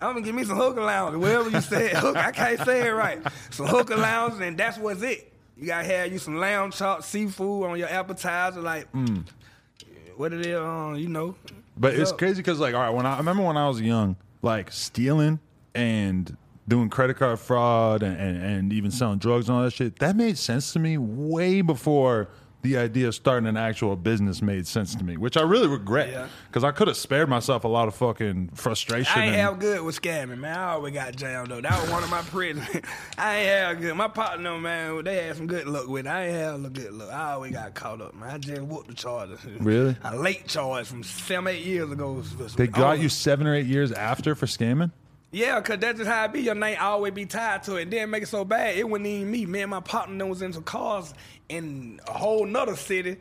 I'm gonna give me some hooker lounge. Whatever you said, hooker. I can't say it right. Some hooker lounge, and that's what's it. You gotta have you some lamb chop, seafood on your appetizer, like mm. what it is, um, you know. But it's up. Crazy because like, all right, when I, I remember when I was young, like stealing and. Doing credit card fraud and, and, and even selling drugs and all that shit, that made sense to me way before the idea of starting an actual business made sense to me, which I really regret because yeah. I could have spared myself a lot of fucking frustration. I ain't and- have good with scamming, man. I always got jammed, though. That was one of my prisons. I ain't have good. My partner, man, they had some good luck with it. I ain't have a good luck. I always got caught up, man. I just whooped the charges. Really? A late charge from seven, eight years ago. They got always. You seven or eight years after for scamming? Yeah, because that's just how it be. Your name always be tied to it. Then make it so bad, it wasn't even me. Me and my partner was in some cars in a whole nother city,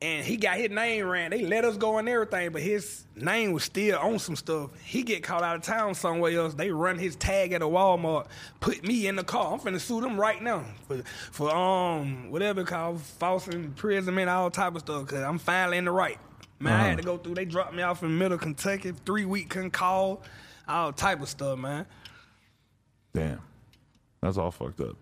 and he got his name ran. They let us go and everything, but his name was still on some stuff. He get caught out of town somewhere else. They run his tag at a Walmart, put me in the car. I'm finna sue them right now for, for um whatever it's called, false imprisonment, all type of stuff, because I'm finally in the right. Man, uh-huh. I had to go through. They dropped me off in the middle of Kentucky, three-week couldn't call. All type of stuff, man. Damn. That's all fucked up.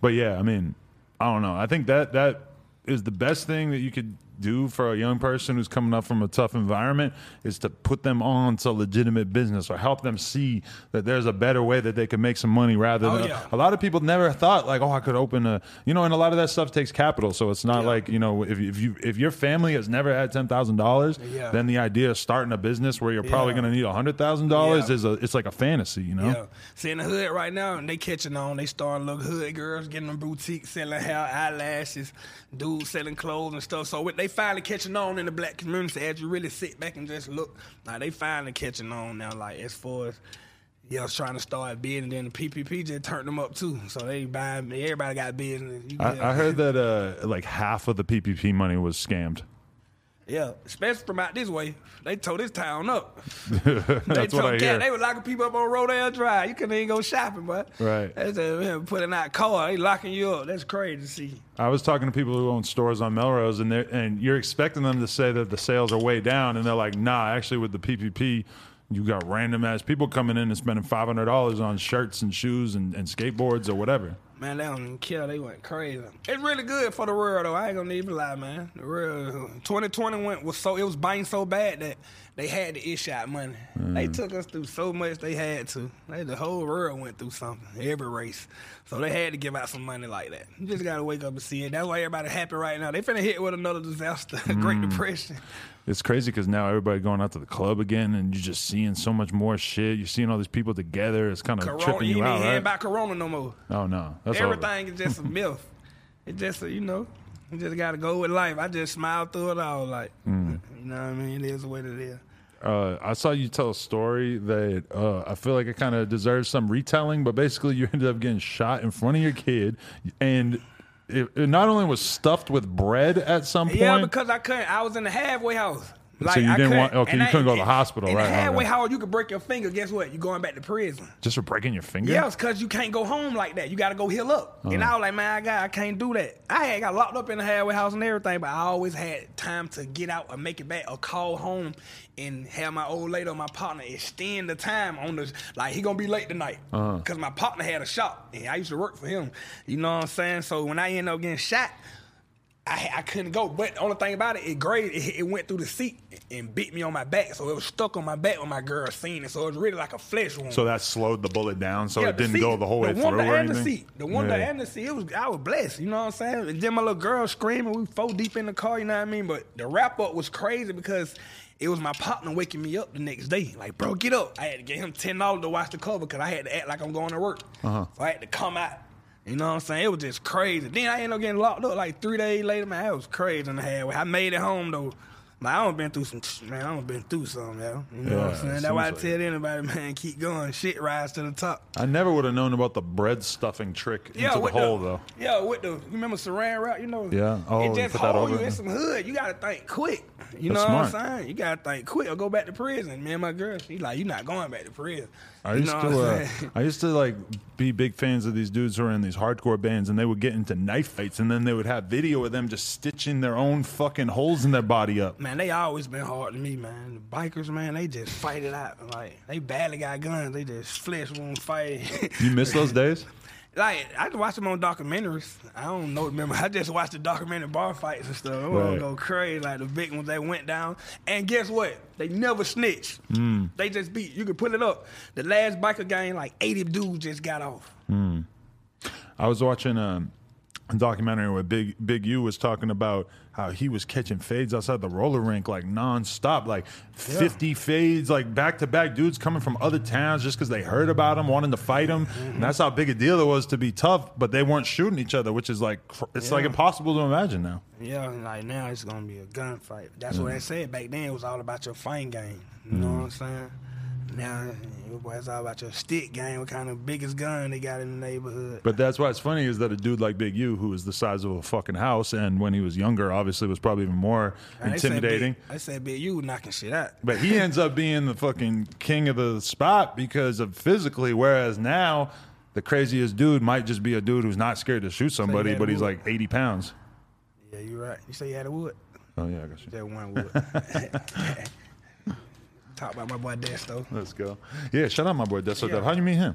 But, yeah, I mean, I don't know. I think that that is the best thing that you could do for a young person who's coming up from a tough environment is to put them on to legitimate business or help them see that there's a better way that they can make some money rather than oh, yeah. a, a lot of people never thought like, oh, I could open a, you know, and a lot of that stuff takes capital. So it's not yeah. like, you know, if, if you, if your family has never had ten thousand dollars, yeah. then the idea of starting a business where you're yeah. probably going to need a hundred thousand yeah. dollars is a, it's like a fantasy, you know? Yeah. See in the hood right now and they catching on, they starting to look hood girls, getting them boutiques, selling hair, eyelashes, dudes selling clothes and stuff. So what they finally catching on in the black community as you really sit back and just look. Like, they finally catching on now, like, as far as, you know, trying to start business. Then the P P P just turned them up, too. So they buying, everybody got business. You I, I heard that, uh, like, half of the P P P money was scammed. Yeah, especially from out this way. They tore this town up. That's they tore what I hear. They were locking people up on Rodale Drive. You couldn't even go shopping, but right. That's a, putting out car. They locking you up. That's crazy to see. I was talking to people who own stores on Melrose, and they're and you're expecting them to say that the sales are way down, and they're like, nah, actually with the P P P, you got random ass people coming in and spending five hundred dollars on shirts and shoes and, and skateboards or whatever. Man, they don't even care. They went crazy. It's really good for the world, though. I ain't gonna even lie, man. The world, twenty twenty went was so it was biting so bad that they had to issue out money. Mm. They took us through so much they had to. They, the whole world went through something. Every race, so they had to give out some money like that. You just gotta wake up and see it. That's why everybody happy right now. They finna hit with another disaster, mm. Great Depression. It's crazy because now everybody going out to the club again, and you're just seeing so much more shit. You're seeing all these people together. It's kind of tripping you, you out, right? You ain't by Corona no more. Oh, no. That's everything over. Is just a myth. It's just, a, you know, you just got to go with life. I just smiled through it all. Like, mm. You know what I mean? It is what it is. Uh, I saw you tell a story that uh, I feel like it kind of deserves some retelling, but basically you ended up getting shot in front of your kid, and... It, it not only was stuffed with bread at some point. Yeah, because I couldn't. I was in the halfway house. Like, so you didn't want. Okay, you I, couldn't go to the hospital, in right? In the halfway house, you could break your finger. Guess what? You're going back to prison. Just for breaking your finger? Yeah, it's because you can't go home like that. You got to go heal up. Uh-huh. And I was like, man, I, got, I can't do that. I had got locked up in the halfway house and everything, but I always had time to get out or make it back or call home and have my old lady or my partner extend the time on this. Like, he going to be late tonight because uh-huh. my partner had a shop, and I used to work for him. You know what I'm saying? So when I end up getting shot, I, I couldn't go, but the only thing about it, it grazed, it, it went through the seat and bit me on my back, so it was stuck on my back when my girl seen it, so it was really like a flesh wound. So that slowed the bullet down, so yeah, it didn't seat, go the whole way the through or anything? The seat, the wonder yeah. and the seat, it was, I was blessed, you know what I'm saying? And then my little girl screaming, we four deep in the car, you know what I mean? But the wrap-up was crazy because it was my partner waking me up the next day. Like, bro, get up. I had to get him ten dollars to watch the cover because I had to act like I'm going to work. Uh-huh. So I had to come out. You know what I'm saying? It was just crazy. Then I ended up getting locked up like three days later. Man, that was crazy in the head. I made it home, though. Man, I done been through some, man, I done been through something, yo. You know yeah, what I'm saying? That's why I like tell anybody, man, keep going. Shit rise to the top. I never would have known about the bread stuffing trick yeah, into the hole, the, though. Yeah, with the, you remember saran wrap, you know? Yeah. Oh, it just holds you in some hood. You got to think quick. You That's know what smart. I'm saying? You got to think quick or go back to prison. Me and my girl, she's like, you're not going back to prison. I used, you know to, uh, I used to like be big fans of these dudes who are in these hardcore bands, and they would get into knife fights, and then they would have video of them just stitching their own fucking holes in their body up. Man, they always been hard to me, man. The bikers, man, they just fight it out. Like, they badly got guns. They just flesh won't fight. You miss those days? Like, I watch them on documentaries. I don't know, remember. I just watched the documentary bar fights and stuff. I right. go crazy. Like, the big ones that went down. And guess what? They never snitched. Mm. They just beat. You can put it up. The last biker gang, like eighty dudes just got off. Mm. I was watching a, a documentary where Big, Big U was talking about how he was catching fades outside the roller rink, like, nonstop. Like, yeah. fifty fades, like, back-to-back dudes coming from other towns just because they heard about him, wanting to fight him. Mm-hmm. And that's how big a deal it was to be tough, but they weren't shooting each other, which is, like, it's, yeah. like, impossible to imagine now. Yeah, like, now it's going to be a gunfight. That's mm-hmm. what they said back then. It was all about your fighting game. You mm-hmm. know what I'm saying? Now, it's all about your stick game, what kind of biggest gun they got in the neighborhood. But that's why it's funny is that a dude like Big U, who is the size of a fucking house, and when he was younger, obviously was probably even more and intimidating. I said Big U knocking shit out. But he ends up being the fucking king of the spot because of physically, whereas now the craziest dude might just be a dude who's not scared to shoot somebody, but he's like eighty pounds. Yeah, you're right. You say you had a wood? Oh, yeah, I got you. That one wood. Talk about my boy Desto. Let's go. Yeah, shout out my boy Desto. Yeah. How'd you meet him?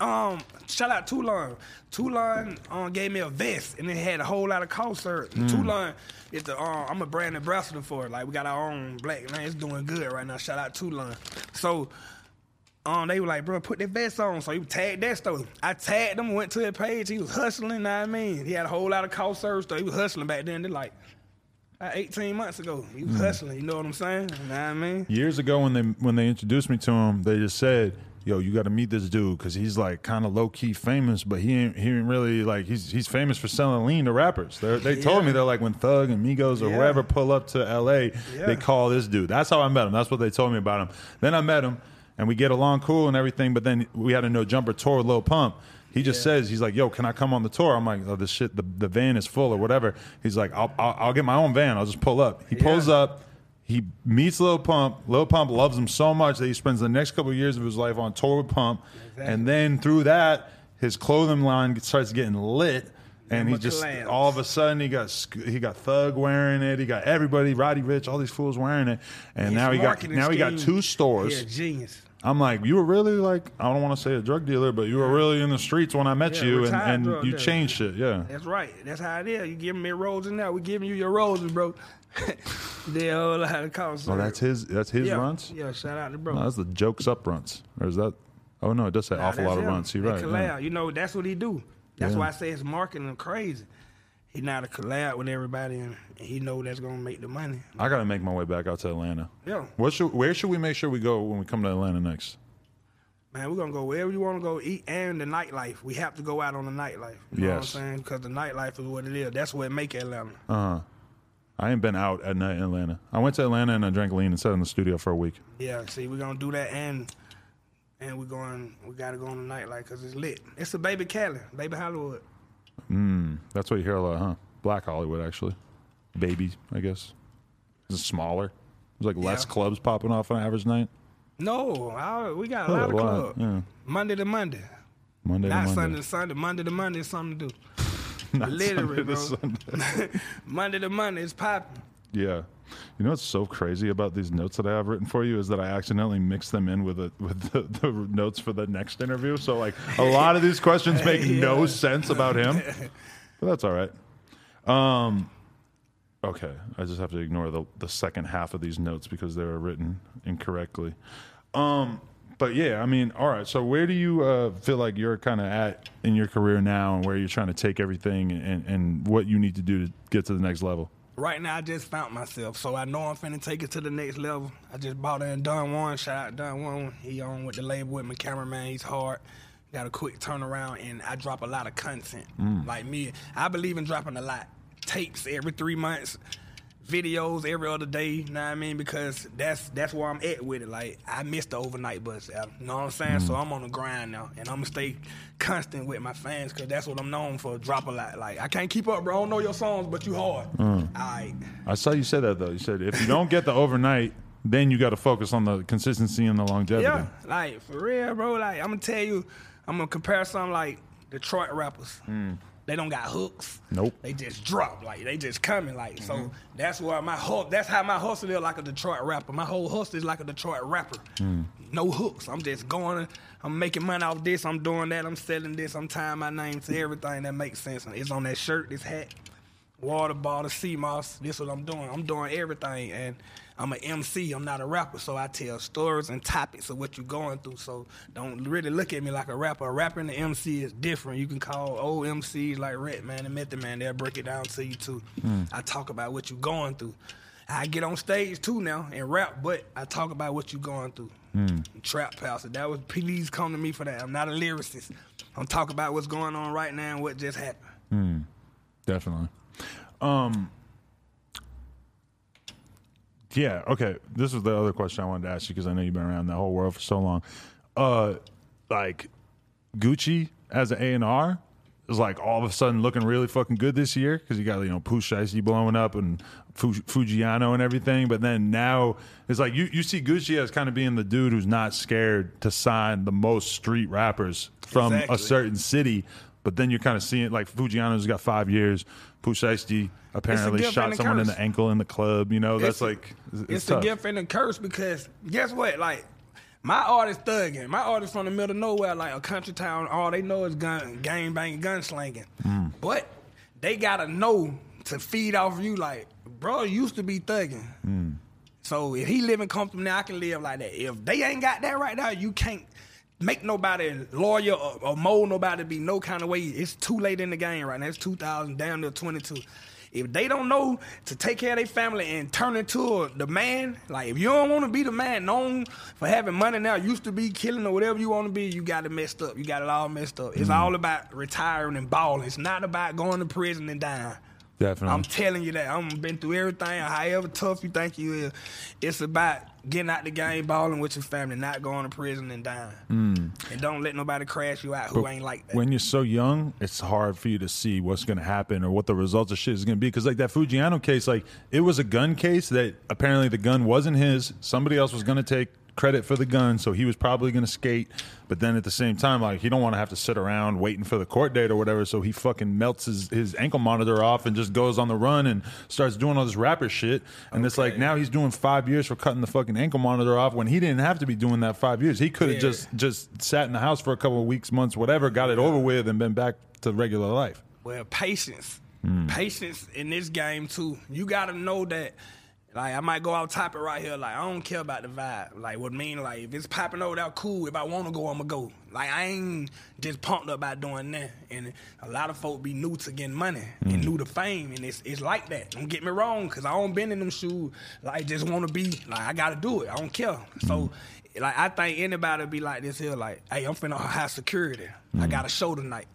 Um, shout out Toulon. Toulon um, gave me a vest, and it had a whole lot of concert. Mm. Toulon is the um, I'm a brand ambassador for it. Like, we got our own black man. It's doing good right now. Shout out Toulon. So, um, they were like, bro, put that vest on. So you tagged Desto. I tagged him. Went to his page. He was hustling. Know what I mean, he had a whole lot of concerts. So he was hustling back then. They're like, eighteen months ago, he was mm. hustling. You know what I'm saying? You know what I mean? Years ago, when they when they introduced me to him, they just said, "Yo, you got to meet this dude because he's like kind of low key famous, but he ain't he ain't really like he's he's famous for selling lean to rappers." They're, they yeah. told me they're like when Thug and Migos or yeah. whoever pull up to L A, yeah. they call this dude. That's how I met him. That's what they told me about him. Then I met him. and we get along cool and everything, but then we had a No Jumper tour with Lil Pump. He just yeah. says, he's like, yo, can I come on the tour? I'm like, oh, this shit, the, the van is full or whatever. He's like, I'll, I'll, I'll get my own van. I'll just pull up. He pulls yeah. up. He meets Lil Pump. Lil Pump loves him so much that he spends the next couple of years of his life on tour with Pump. Exactly. And then through that, his clothing line starts getting lit. And Number he just, clams. all of a sudden, he got he got Thug wearing it. He got everybody, Roddy Ricch, all these fools wearing it. And His now he got now he got two stores. Yeah, genius. I'm like, you were really like, I don't want to say a drug dealer, but you were really in the streets when I met yeah, you, and, and you changed shit, yeah. That's right. That's how it is. You giving me roses now. We giving you your roses, bro. They all had a call. Oh, that's his. That's his yeah. Runtz. Yeah, shout out to bro. No, that's the Jokes Up Runtz, or is that? Oh no, it does say nah, awful lot him. of Runtz. You're right. Yeah. You know, that's what he do. That's yeah. why I say his marketing crazy. He not a collab with everybody, and he know that's gonna make the money. I gotta make my way back out to Atlanta. Yeah. What should, where should we make sure we go when we come to Atlanta next? Man, we're gonna go wherever you wanna go eat and the nightlife. We have to go out on the nightlife. You yes. know what I'm saying? Because the nightlife is what it is. That's what make Atlanta. Uh huh. I ain't been out at night in Atlanta. I went to Atlanta and I drank lean and sat in the studio for a week. Yeah. See, we're gonna do that and. And we're going, we gotta go on the nightlife because it's lit. It's a baby Cali, baby Hollywood. Mm, that's what you hear a lot, huh? Black Hollywood, actually. Baby, I guess. Is it smaller? There's like less yeah. clubs popping off on an average night? No, I, we got a yeah, lot of clubs. Yeah. Monday to Monday. Monday Not to Monday. Not Sunday to Sunday. Monday to Monday is something to do. Not Literally, Sunday bro. To Sunday. Monday to Monday is popping. Yeah. You know what's so crazy about these notes that I have written for you is that I accidentally mixed them in with, a, with the, the notes for the next interview. So, like, a lot of these questions make yeah. no sense about him. But that's all right. Um, okay. I just have to ignore the, the second half of these notes because they were written incorrectly. Um, but, yeah, I mean, all right. So where do you uh, feel like you're kind of at in your career now and where you're trying to take everything and, and what you need to do to get to the next level? Right now, I just found myself, so I know I'm finna take it to the next level. I just bought in Don Juan, shout out Don Juan. He on with the label with my cameraman, he's hard. Got a quick turnaround, and I drop a lot of content. Mm. Like me, I believe in dropping a lot. Tapes every three months, videos every other day, you know what I mean? Because that's that's where I'm at with it. Like, I missed the overnight bus, you know what I'm saying? Mm. So I'm on the grind now, and I'm gonna stay constant with my fans because that's what I'm known for, drop a lot. Like, I can't keep up, bro. I don't know your songs, but you hard. Mm. All right. I saw you say that, though. You said if you don't get the overnight, then you got to focus on the consistency and the longevity. Yeah, like, for real, bro. Like, I'm going to tell you, I'm going to compare some, like, Detroit rappers. Mm. They don't got hooks. Nope. They just drop. Like, they just coming. Like, mm-hmm. so that's why my whole, that's how my hustle is like a Detroit rapper. My whole hustle is like a Detroit rapper. Mm. No hooks. I'm just going, I'm making money off this, I'm doing that, I'm selling this, I'm tying my name to everything that makes sense. It's on that shirt, this hat, water bottle, sea moss. This what I'm doing. I'm doing everything. And I'm an M C. I'm not a rapper. So I tell stories and topics of what you're going through. So don't really look at me like a rapper. A rapper and the M C is different. You can call old M Cs like Red Man and Method Man. They'll break it down to you, too. Mm. I talk about what you're going through. I get on stage, too, now and rap, but I talk about what you're going through. Mm. Trap pastor. That was, please come to me for that. I'm not a lyricist. I'm talking about what's going on right now and what just happened. Mm. Definitely. Um... Yeah, okay. This is the other question I wanted to ask you because I know you've been around that whole world for so long. Uh, like, Gucci as an A and R is, like, all of a sudden looking really fucking good this year because you got, you know, Pooh Shiesty blowing up and Fugi- Fugiano and everything. But then now it's like you, you see Gucci as kind of being the dude who's not scared to sign the most street rappers from exactly. a certain city. But then you're kind of seeing, like, Fugiano's got five years. Pooh Shiesty apparently shot someone in the ankle in the club. You know, that's like, it's a gift and a curse because guess what? Like, my artist thugging. My artist from the middle of nowhere, like a country town, all they know is gun, gang banging, gun slinging. Mm. But they got to know to feed off you. Like, bro, used to be thugging. Mm. So if he living comfortable now, I can live like that. If they ain't got that right now, you can't. Make nobody lawyer or, or mold nobody be no kind of way. It's too late in the game right now. It's two thousand, down to twenty-two. If they don't know to take care of their family and turn into a, the man, like if you don't want to be the man known for having money now, used to be killing or whatever you want to be, you got it messed up. You got it all messed up. It's mm. all about retiring and balling. It's not about going to prison and dying. Definitely. I'm telling you that. I'm been through everything, however tough you think you is. It's about getting out the game, balling with your family, not going to prison and dying. Mm. And don't let nobody crash you out who but ain't like that. When you're so young, it's hard for you to see what's going to happen or what the results of shit is going to be. Because, like, that Fugiano case, like, it was a gun case that apparently the gun wasn't his. Somebody else was going to take credit for the gun, so he was probably going to skate. But then at the same time, like, he don't want to have to sit around waiting for the court date or whatever, so he fucking melts his, his ankle monitor off and just goes on the run and starts doing all this rapper shit. And okay. It's like, now he's doing five years for cutting the fucking ankle monitor off when he didn't have to be doing that five years. He could have yeah. just just sat in the house for a couple of weeks, months, whatever, got it yeah. over with, and been back to regular life. Well, patience. Mm. Patience in this game, too. You got to know that. Like, I might go out topic right here. Like, I don't care about the vibe. Like, what I mean, like, if it's popping over there, cool. If I want to go, I'm going to go. Like, I ain't just pumped up by doing that. And a lot of folk be new to getting money mm. and new to fame. And it's it's like that. Don't get me wrong, because I don't been in them shoes. Like, just want to be, like, I got to do it. I don't care. Mm. So, like, I think anybody be like this here. Like, hey, I'm finna high security. Mm. I got a show tonight.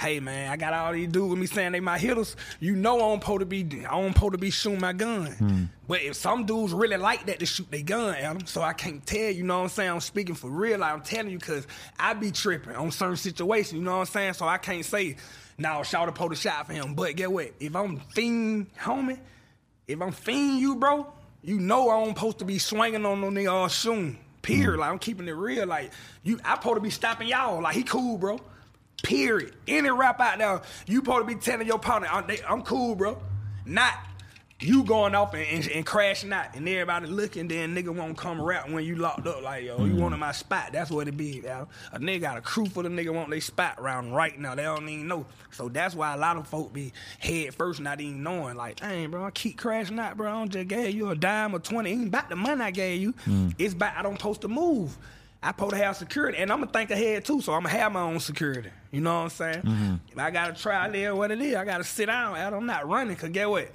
Hey, man, I got all these dudes with me saying they might hit us. You know I don't supposed to be, I don't supposed to be shooting my gun. Mm. But if some dudes really like that, to shoot their gun at them. So I can't tell, you know what I'm saying? I'm speaking for real. Like, I'm telling you, because I be tripping on certain situations, you know what I'm saying? So I can't say, no, nah, shout out to the shot for him. But get what? If I'm fiend, homie, if I'm fiend you, bro, you know I don't supposed to be swinging on no nigga all soon. Period. Mm. Like, I'm keeping it real. Like, you, I supposed to be stopping y'all. Like, he cool, bro. Period. Any rap out there, you supposed to be telling your partner, I'm, they, I'm cool, bro. Not you going off and, and, and crashing out and everybody looking, then nigga won't come rap when you locked up. Like, yo, you wanted my spot. That's what it be. Yo. A nigga got a crew full of nigga want their spot around right now. They don't even know. So that's why a lot of folk be head first, not even knowing. Like, dang, bro, I keep crashing out, bro. I don't just gave you a dime or twenty. It ain't about the money I gave you. Mm. It's about I don't supposed to move. I supposed to have security, and I'm going to think ahead, too, so I'm going to have my own security. You know what I'm saying? Mm-hmm. If I got to try there, what it is, I got to sit down. I'm not running, because get what?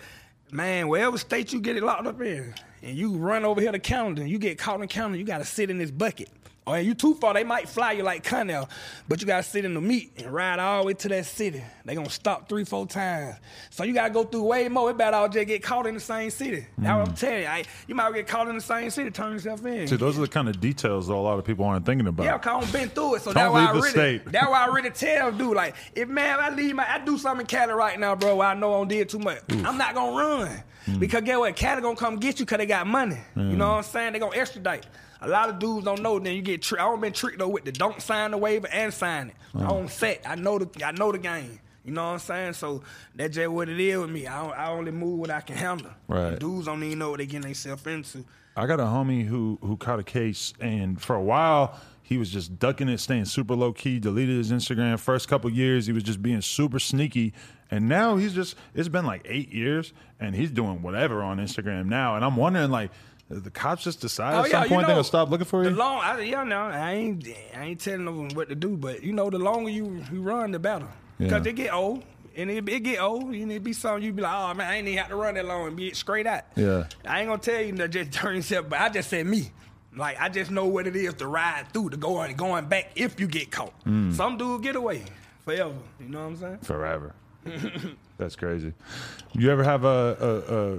Man, wherever state you get it locked up in, and you run over here to Canada, and you get caught in Canada, you got to sit in this bucket. Or you too far, they might fly you like Connell, but you got to sit in the meat and ride all the way to that city. They going to stop three, four times. So you got to go through way more. It better all just get caught in the same city. Mm. That's what I'm telling you. I, you might get caught in the same city, turn yourself in. See, those are the kind of details that a lot of people aren't thinking about. Yeah, because I don't been through it. So that's why, I really, that's why I really tell dude, like, if, man, I leave my, I do something in Cali right now, bro, where I know I don't did too much. Oof. I'm not going to run. Mm. Because get what? Cali going to come get you because they got money. Mm. You know what I'm saying? They going to extradite. A lot of dudes don't know. Then you get tricked. I don't been tricked though with the don't sign the waiver and sign it. Oh. I don't set. I know the I know the game. You know what I'm saying? So that's just what it is with me. I, I only move what I can handle. Right. The dudes don't even know what they getting themselves into. I got a homie who who caught a case, and for a while he was just ducking it, staying super low key. Deleted his Instagram. First couple years he was just being super sneaky. And now he's just. It's been like eight years, and he's doing whatever on Instagram now. And I'm wondering, like, the cops just decide oh, at some yeah, point you know, they're going to stop looking for you? The long, I, yeah, no, I ain't, I ain't telling them what to do, but, you know, the longer you, you run, the better. Because yeah. they get old, and it, it get old, and it be something you be like, oh, man, I ain't even have to run that long and be straight out. Yeah. I ain't going to tell you to just turn yourself, but I just said me. Like, I just know what it is to ride through, to go on, going back if you get caught. Mm. Some dude get away forever, you know what I'm saying? Forever. That's crazy. You ever have a,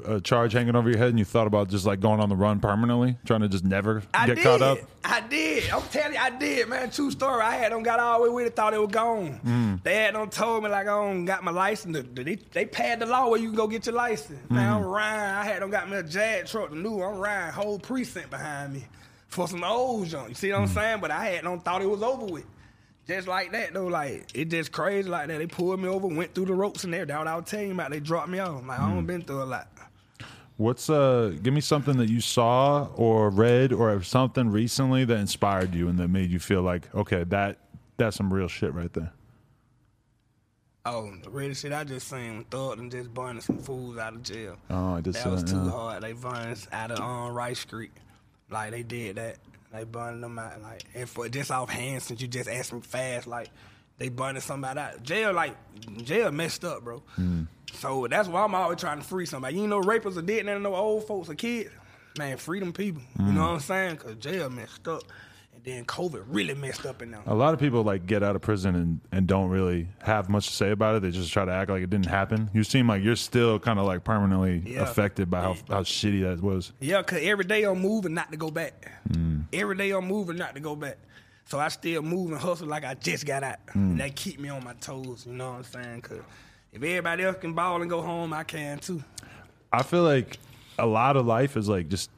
a, a, a charge hanging over your head and you thought about just like going on the run permanently, trying to just never I get did. caught up? I did. I'm telling you, I did, man. True story. I had them got all the way with it, thought it was gone. Mm. They had them told me like I don't got my license. They, they pad the law where you can go get your license. Mm. Man, I'm riding. I had them got me a Jag truck, the new. I'm riding whole precinct behind me for some old junk. You see what mm. I'm saying? But I had them thought it was over with. Just like that, though, like, it just crazy like that. They pulled me over, went through the ropes and everything. That's what I was telling you about. They dropped me off. Like, mm. I don't been through a lot. What's, uh, give me something that you saw or read or something recently that inspired you and that made you feel like, okay, that that's some real shit right there. Oh, the real shit I just seen, Thug and just burning some fools out of jail. Oh, I just that was that, too yeah. hard. They burned out of um, Rice Street. Like, they did that. They burning them out, like, and for just offhand, since you just asked me fast, like, they burning somebody out. Jail, like, jail messed up, bro. Mm. So that's why I'm always trying to free somebody. You know, rapists are dead, and no old folks or kids. Man, free them people. Mm. You know what I'm saying? Because jail messed up. And then COVID really messed up in them. A lot of people, like, get out of prison and, and don't really have much to say about it. They just try to act like it didn't happen. You seem like you're still kind of, like, permanently yeah. affected by how, how shitty that was. Yeah, because every day I'm moving not to go back. Mm. Every day I'm moving not to go back. So I still move and hustle like I just got out. Mm. And that keep me on my toes, you know what I'm saying? Because if everybody else can ball and go home, I can, too. I feel like a lot of life is, like, just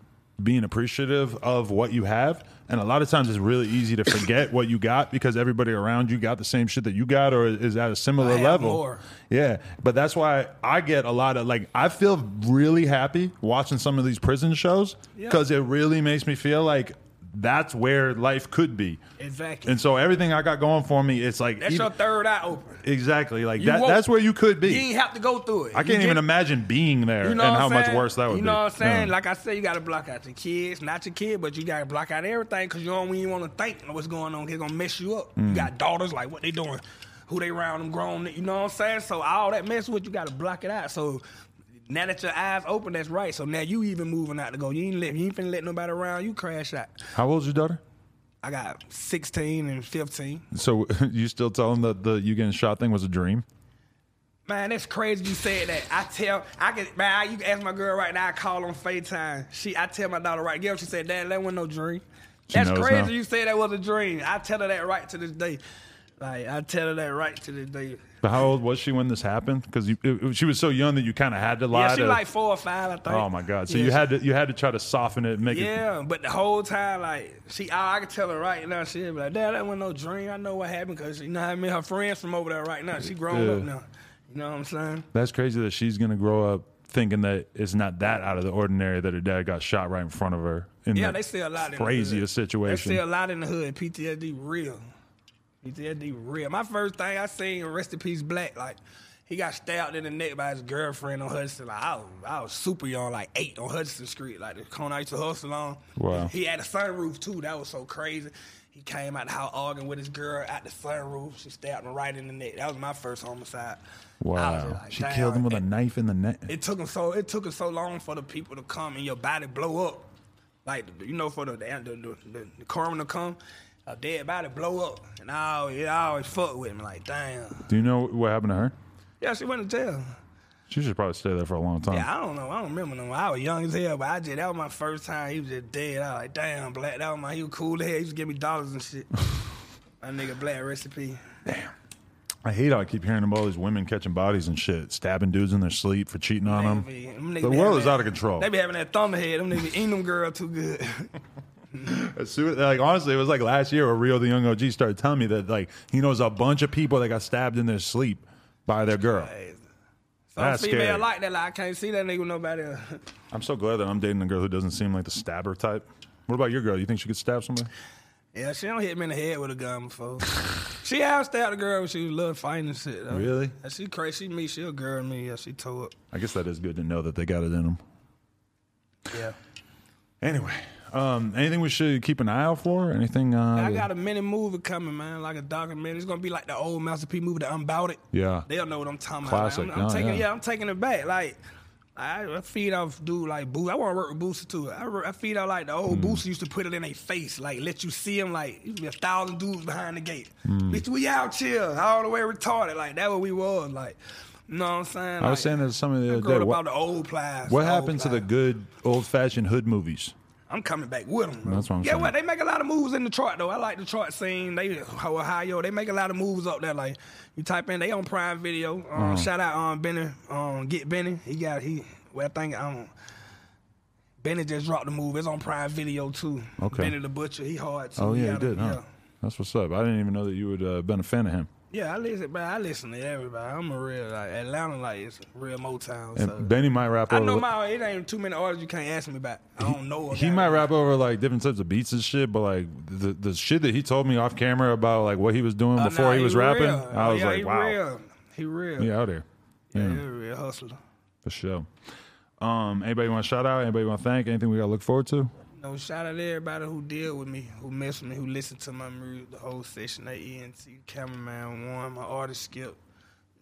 being appreciative of what you have. And a lot of times it's really easy to forget what you got because everybody around you got the same shit that you got or is at a similar level. More. Yeah. But that's why I get a lot of, like, I feel really happy watching some of these prison shows because yeah. it really makes me feel like that's where life could be. Exactly. And so everything I got going for me, it's like. That's even, your third eye open. Exactly. Like, that, that's where you could be. You didn't have to go through it. I you can't get, even imagine being there you know and how saying? much worse that would be. You know be. what I'm saying? Yeah. Like I said, you got to block out your kids. Not your kid, but you got to block out everything because you don't even want to think what's going on. It's going to mess you up. Mm. You got daughters, like, what they doing? Who they around them grown? You know what I'm saying? So all that mess with you got to block it out. So now that your eyes open, that's right. So now you even moving out to go. You ain't, let, you ain't finna let nobody around you crash out. How old's your daughter? I got sixteen and fifteen. So you still tell them that the you getting shot thing was a dream? Man, that's crazy you said that. I tell, I can, man, you can ask my girl right now, I call on FaceTime. She, I tell my daughter right now, she said, Dad, that wasn't no dream. She that's crazy now. You said that was a dream. I tell her that right to this day. Like, I tell her that right to this day. But how old was she when this happened? Because she was so young that you kind of had to lie. Yeah, she to, like four or five, I think. Oh my God! So yeah, you she, had to you had to try to soften it, and make yeah, it. Yeah, but the whole time, like she, I, I could tell her right now, she'd be like, "Dad, that wasn't no dream. I know what happened because you know I mean her friends from over there right now. She grown yeah. up now. You know what I'm saying? That's crazy that she's gonna grow up thinking that it's not that out of the ordinary that her dad got shot right in front of her. In yeah, the they still a lot craziest in the situation. They still a lot in the hood. P T S D real. P T S D real. My first thing I seen, rest in peace, Black. Like he got stabbed in the neck by his girlfriend on Hudson. Like I was, I was super young, like eight on Hudson Street, like the corner I used to hustle on. Wow. He had a sunroof too. That was so crazy. He came out the house arguing with his girl at the sunroof. She stabbed him right in the neck. That was my first homicide. Wow. Like, she killed him with and a knife in the neck. It took him so. It took him so long for the people to come and your body blow up. Like you know, for the the, the, the, the coroner to come. A dead body blow up, and I always, I always fuck with me like, damn. Do you know what happened to her? Yeah, she went to jail. She should probably stay there for a long time. Yeah, I don't know. I don't remember no more. I was young as hell, but I just, that was my first time. He was just dead. I was like, damn, Black. That was my, he was cool as hell. He used to give me dollars and shit. My nigga Black, rest in peace. Damn. I hate how I keep hearing about all these women catching bodies and shit, stabbing dudes in their sleep for cheating on them. Be, them the world is that, out of control. They be having that thunderhead. Them niggas eating them girl too good. As soon, like honestly, it was like last year where Rio the Young O G started telling me that like he knows a bunch of people that got stabbed in their sleep by their girl. Right. So that's female scary. Like that, like I can't see that nigga with nobody else. I'm so glad that I'm dating a girl who doesn't seem like the stabber type. What about your girl? You think she could stab somebody? Yeah, she don't hit me in the head with a gun before. She has stabbed a girl when she loved fighting and shit. Though. Really? Yeah, she crazy. She me. She a girl me. Yeah, she tore up. I guess that is good to know that they got it in them. Yeah. Anyway. Um, anything we should keep an eye out for? Anything? Uh, I got a mini movie coming, man. Like a documentary. It's gonna be like the old Master P movie, The Unbounded. Yeah, they'll know what I'm talking Classic. about. Classic. I'm, I'm no, taking, yeah. yeah, I'm taking it back. Like I, I feed off dude like Boosie. I want to work with Boosie too. I, I feed off like the old mm. Boosie used to put it in their face, like let you see him. Like used to be a thousand dudes behind the gate. Mm. Bitch, we out chill, all the way retarded. Like that what we was like. You know what I'm saying? I like, was saying that some of the other day. What, about the old plies, what the happened old to plies. the good old fashioned hood movies? I'm coming back with them. Bro. That's what I'm yeah, saying. Yeah, well, they make a lot of moves in Detroit, though. I like the Detroit scene. They, Ohio, they make a lot of moves up there. Like, you type in, they on Prime Video. Um, uh-huh. Shout out um, Benny, um, Get Benny. He got, he, well, I think, um, Benny just dropped the move. It's on Prime Video, too. Okay. Benny the Butcher, he hard, too. Oh, yeah, he, he did, a, huh? Yeah. That's what's up. I didn't even know that you would have uh, been a fan of him. Yeah, I listen, man. I listen to everybody. I'm a real, like, Atlanta, like, it's a real Motown. So. And Benny might rap over. I know my, it ain't too many artists you can't ask me about. I don't he, know about He might it. rap over, like, different types of beats and shit, but, like, the, the shit that he told me off camera about, like, what he was doing uh, before nah, he, he was real. rapping, I was yeah, like, he wow. Real. He real. He out there. Yeah, yeah. He a real hustler. For sure. Um, anybody want to shout out? Anybody want to thank? Anything we got to look forward to? No, shout out to everybody who deal with me, who messed with me, who listened to my music, the whole Section eight E N T, cameraman Warren, my artist Skip.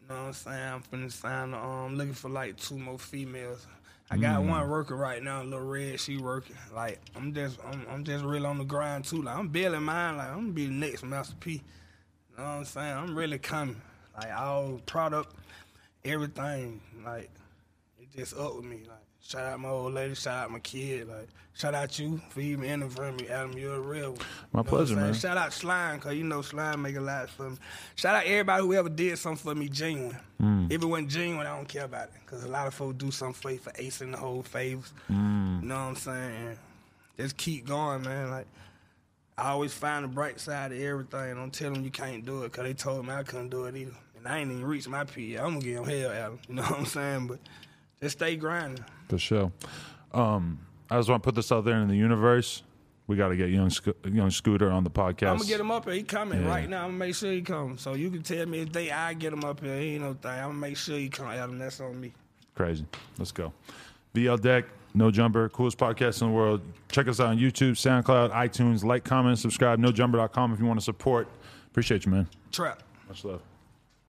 You know what I'm saying? I'm finna sign. Um, looking for like two more females. I got mm. one working right now, Lil Red. She working. Like I'm just, I'm, I'm just really on the grind too. Like I'm building mine. Like I'm gonna be the next Master P. You know what I'm saying? I'm really coming. Like all product, everything. Like it just up with me. Like shout out my old lady. Shout out my kid. Like shout out you for even interviewing me, Adam. You're a real one. My you know pleasure, man. Shout out Slime, cause you know Slime make a lot for me. Shout out everybody who ever did something for me genuine. Mm. If it wasn't genuine, I don't care about it. Cause a lot of folks do something for you for acing the whole favors. Mm. You know what I'm saying? Just keep going, man. Like I always find the bright side of everything. Don't tell them you can't do it, cause they told me I couldn't do it either, and I ain't even reached my P. I'm gonna give them hell, Adam. You know what I'm saying? But just stay grinding. For sure. Um, I just want to put this out there in the universe. We got to get Young Sco- Young Scooter on the podcast. I'm going to get him up here. He coming yeah. right now. I'm going to make sure he comes. So you can tell me if they I get him up here. He ain't no thing. I'm going to make sure he comes. Adam, that's on me. Crazy. Let's go. V L Deck, No Jumper, coolest podcast in the world. Check us out on YouTube, SoundCloud, iTunes. Like, comment, subscribe. no jumper dot com if you want to support. Appreciate you, man. Trap. Much love.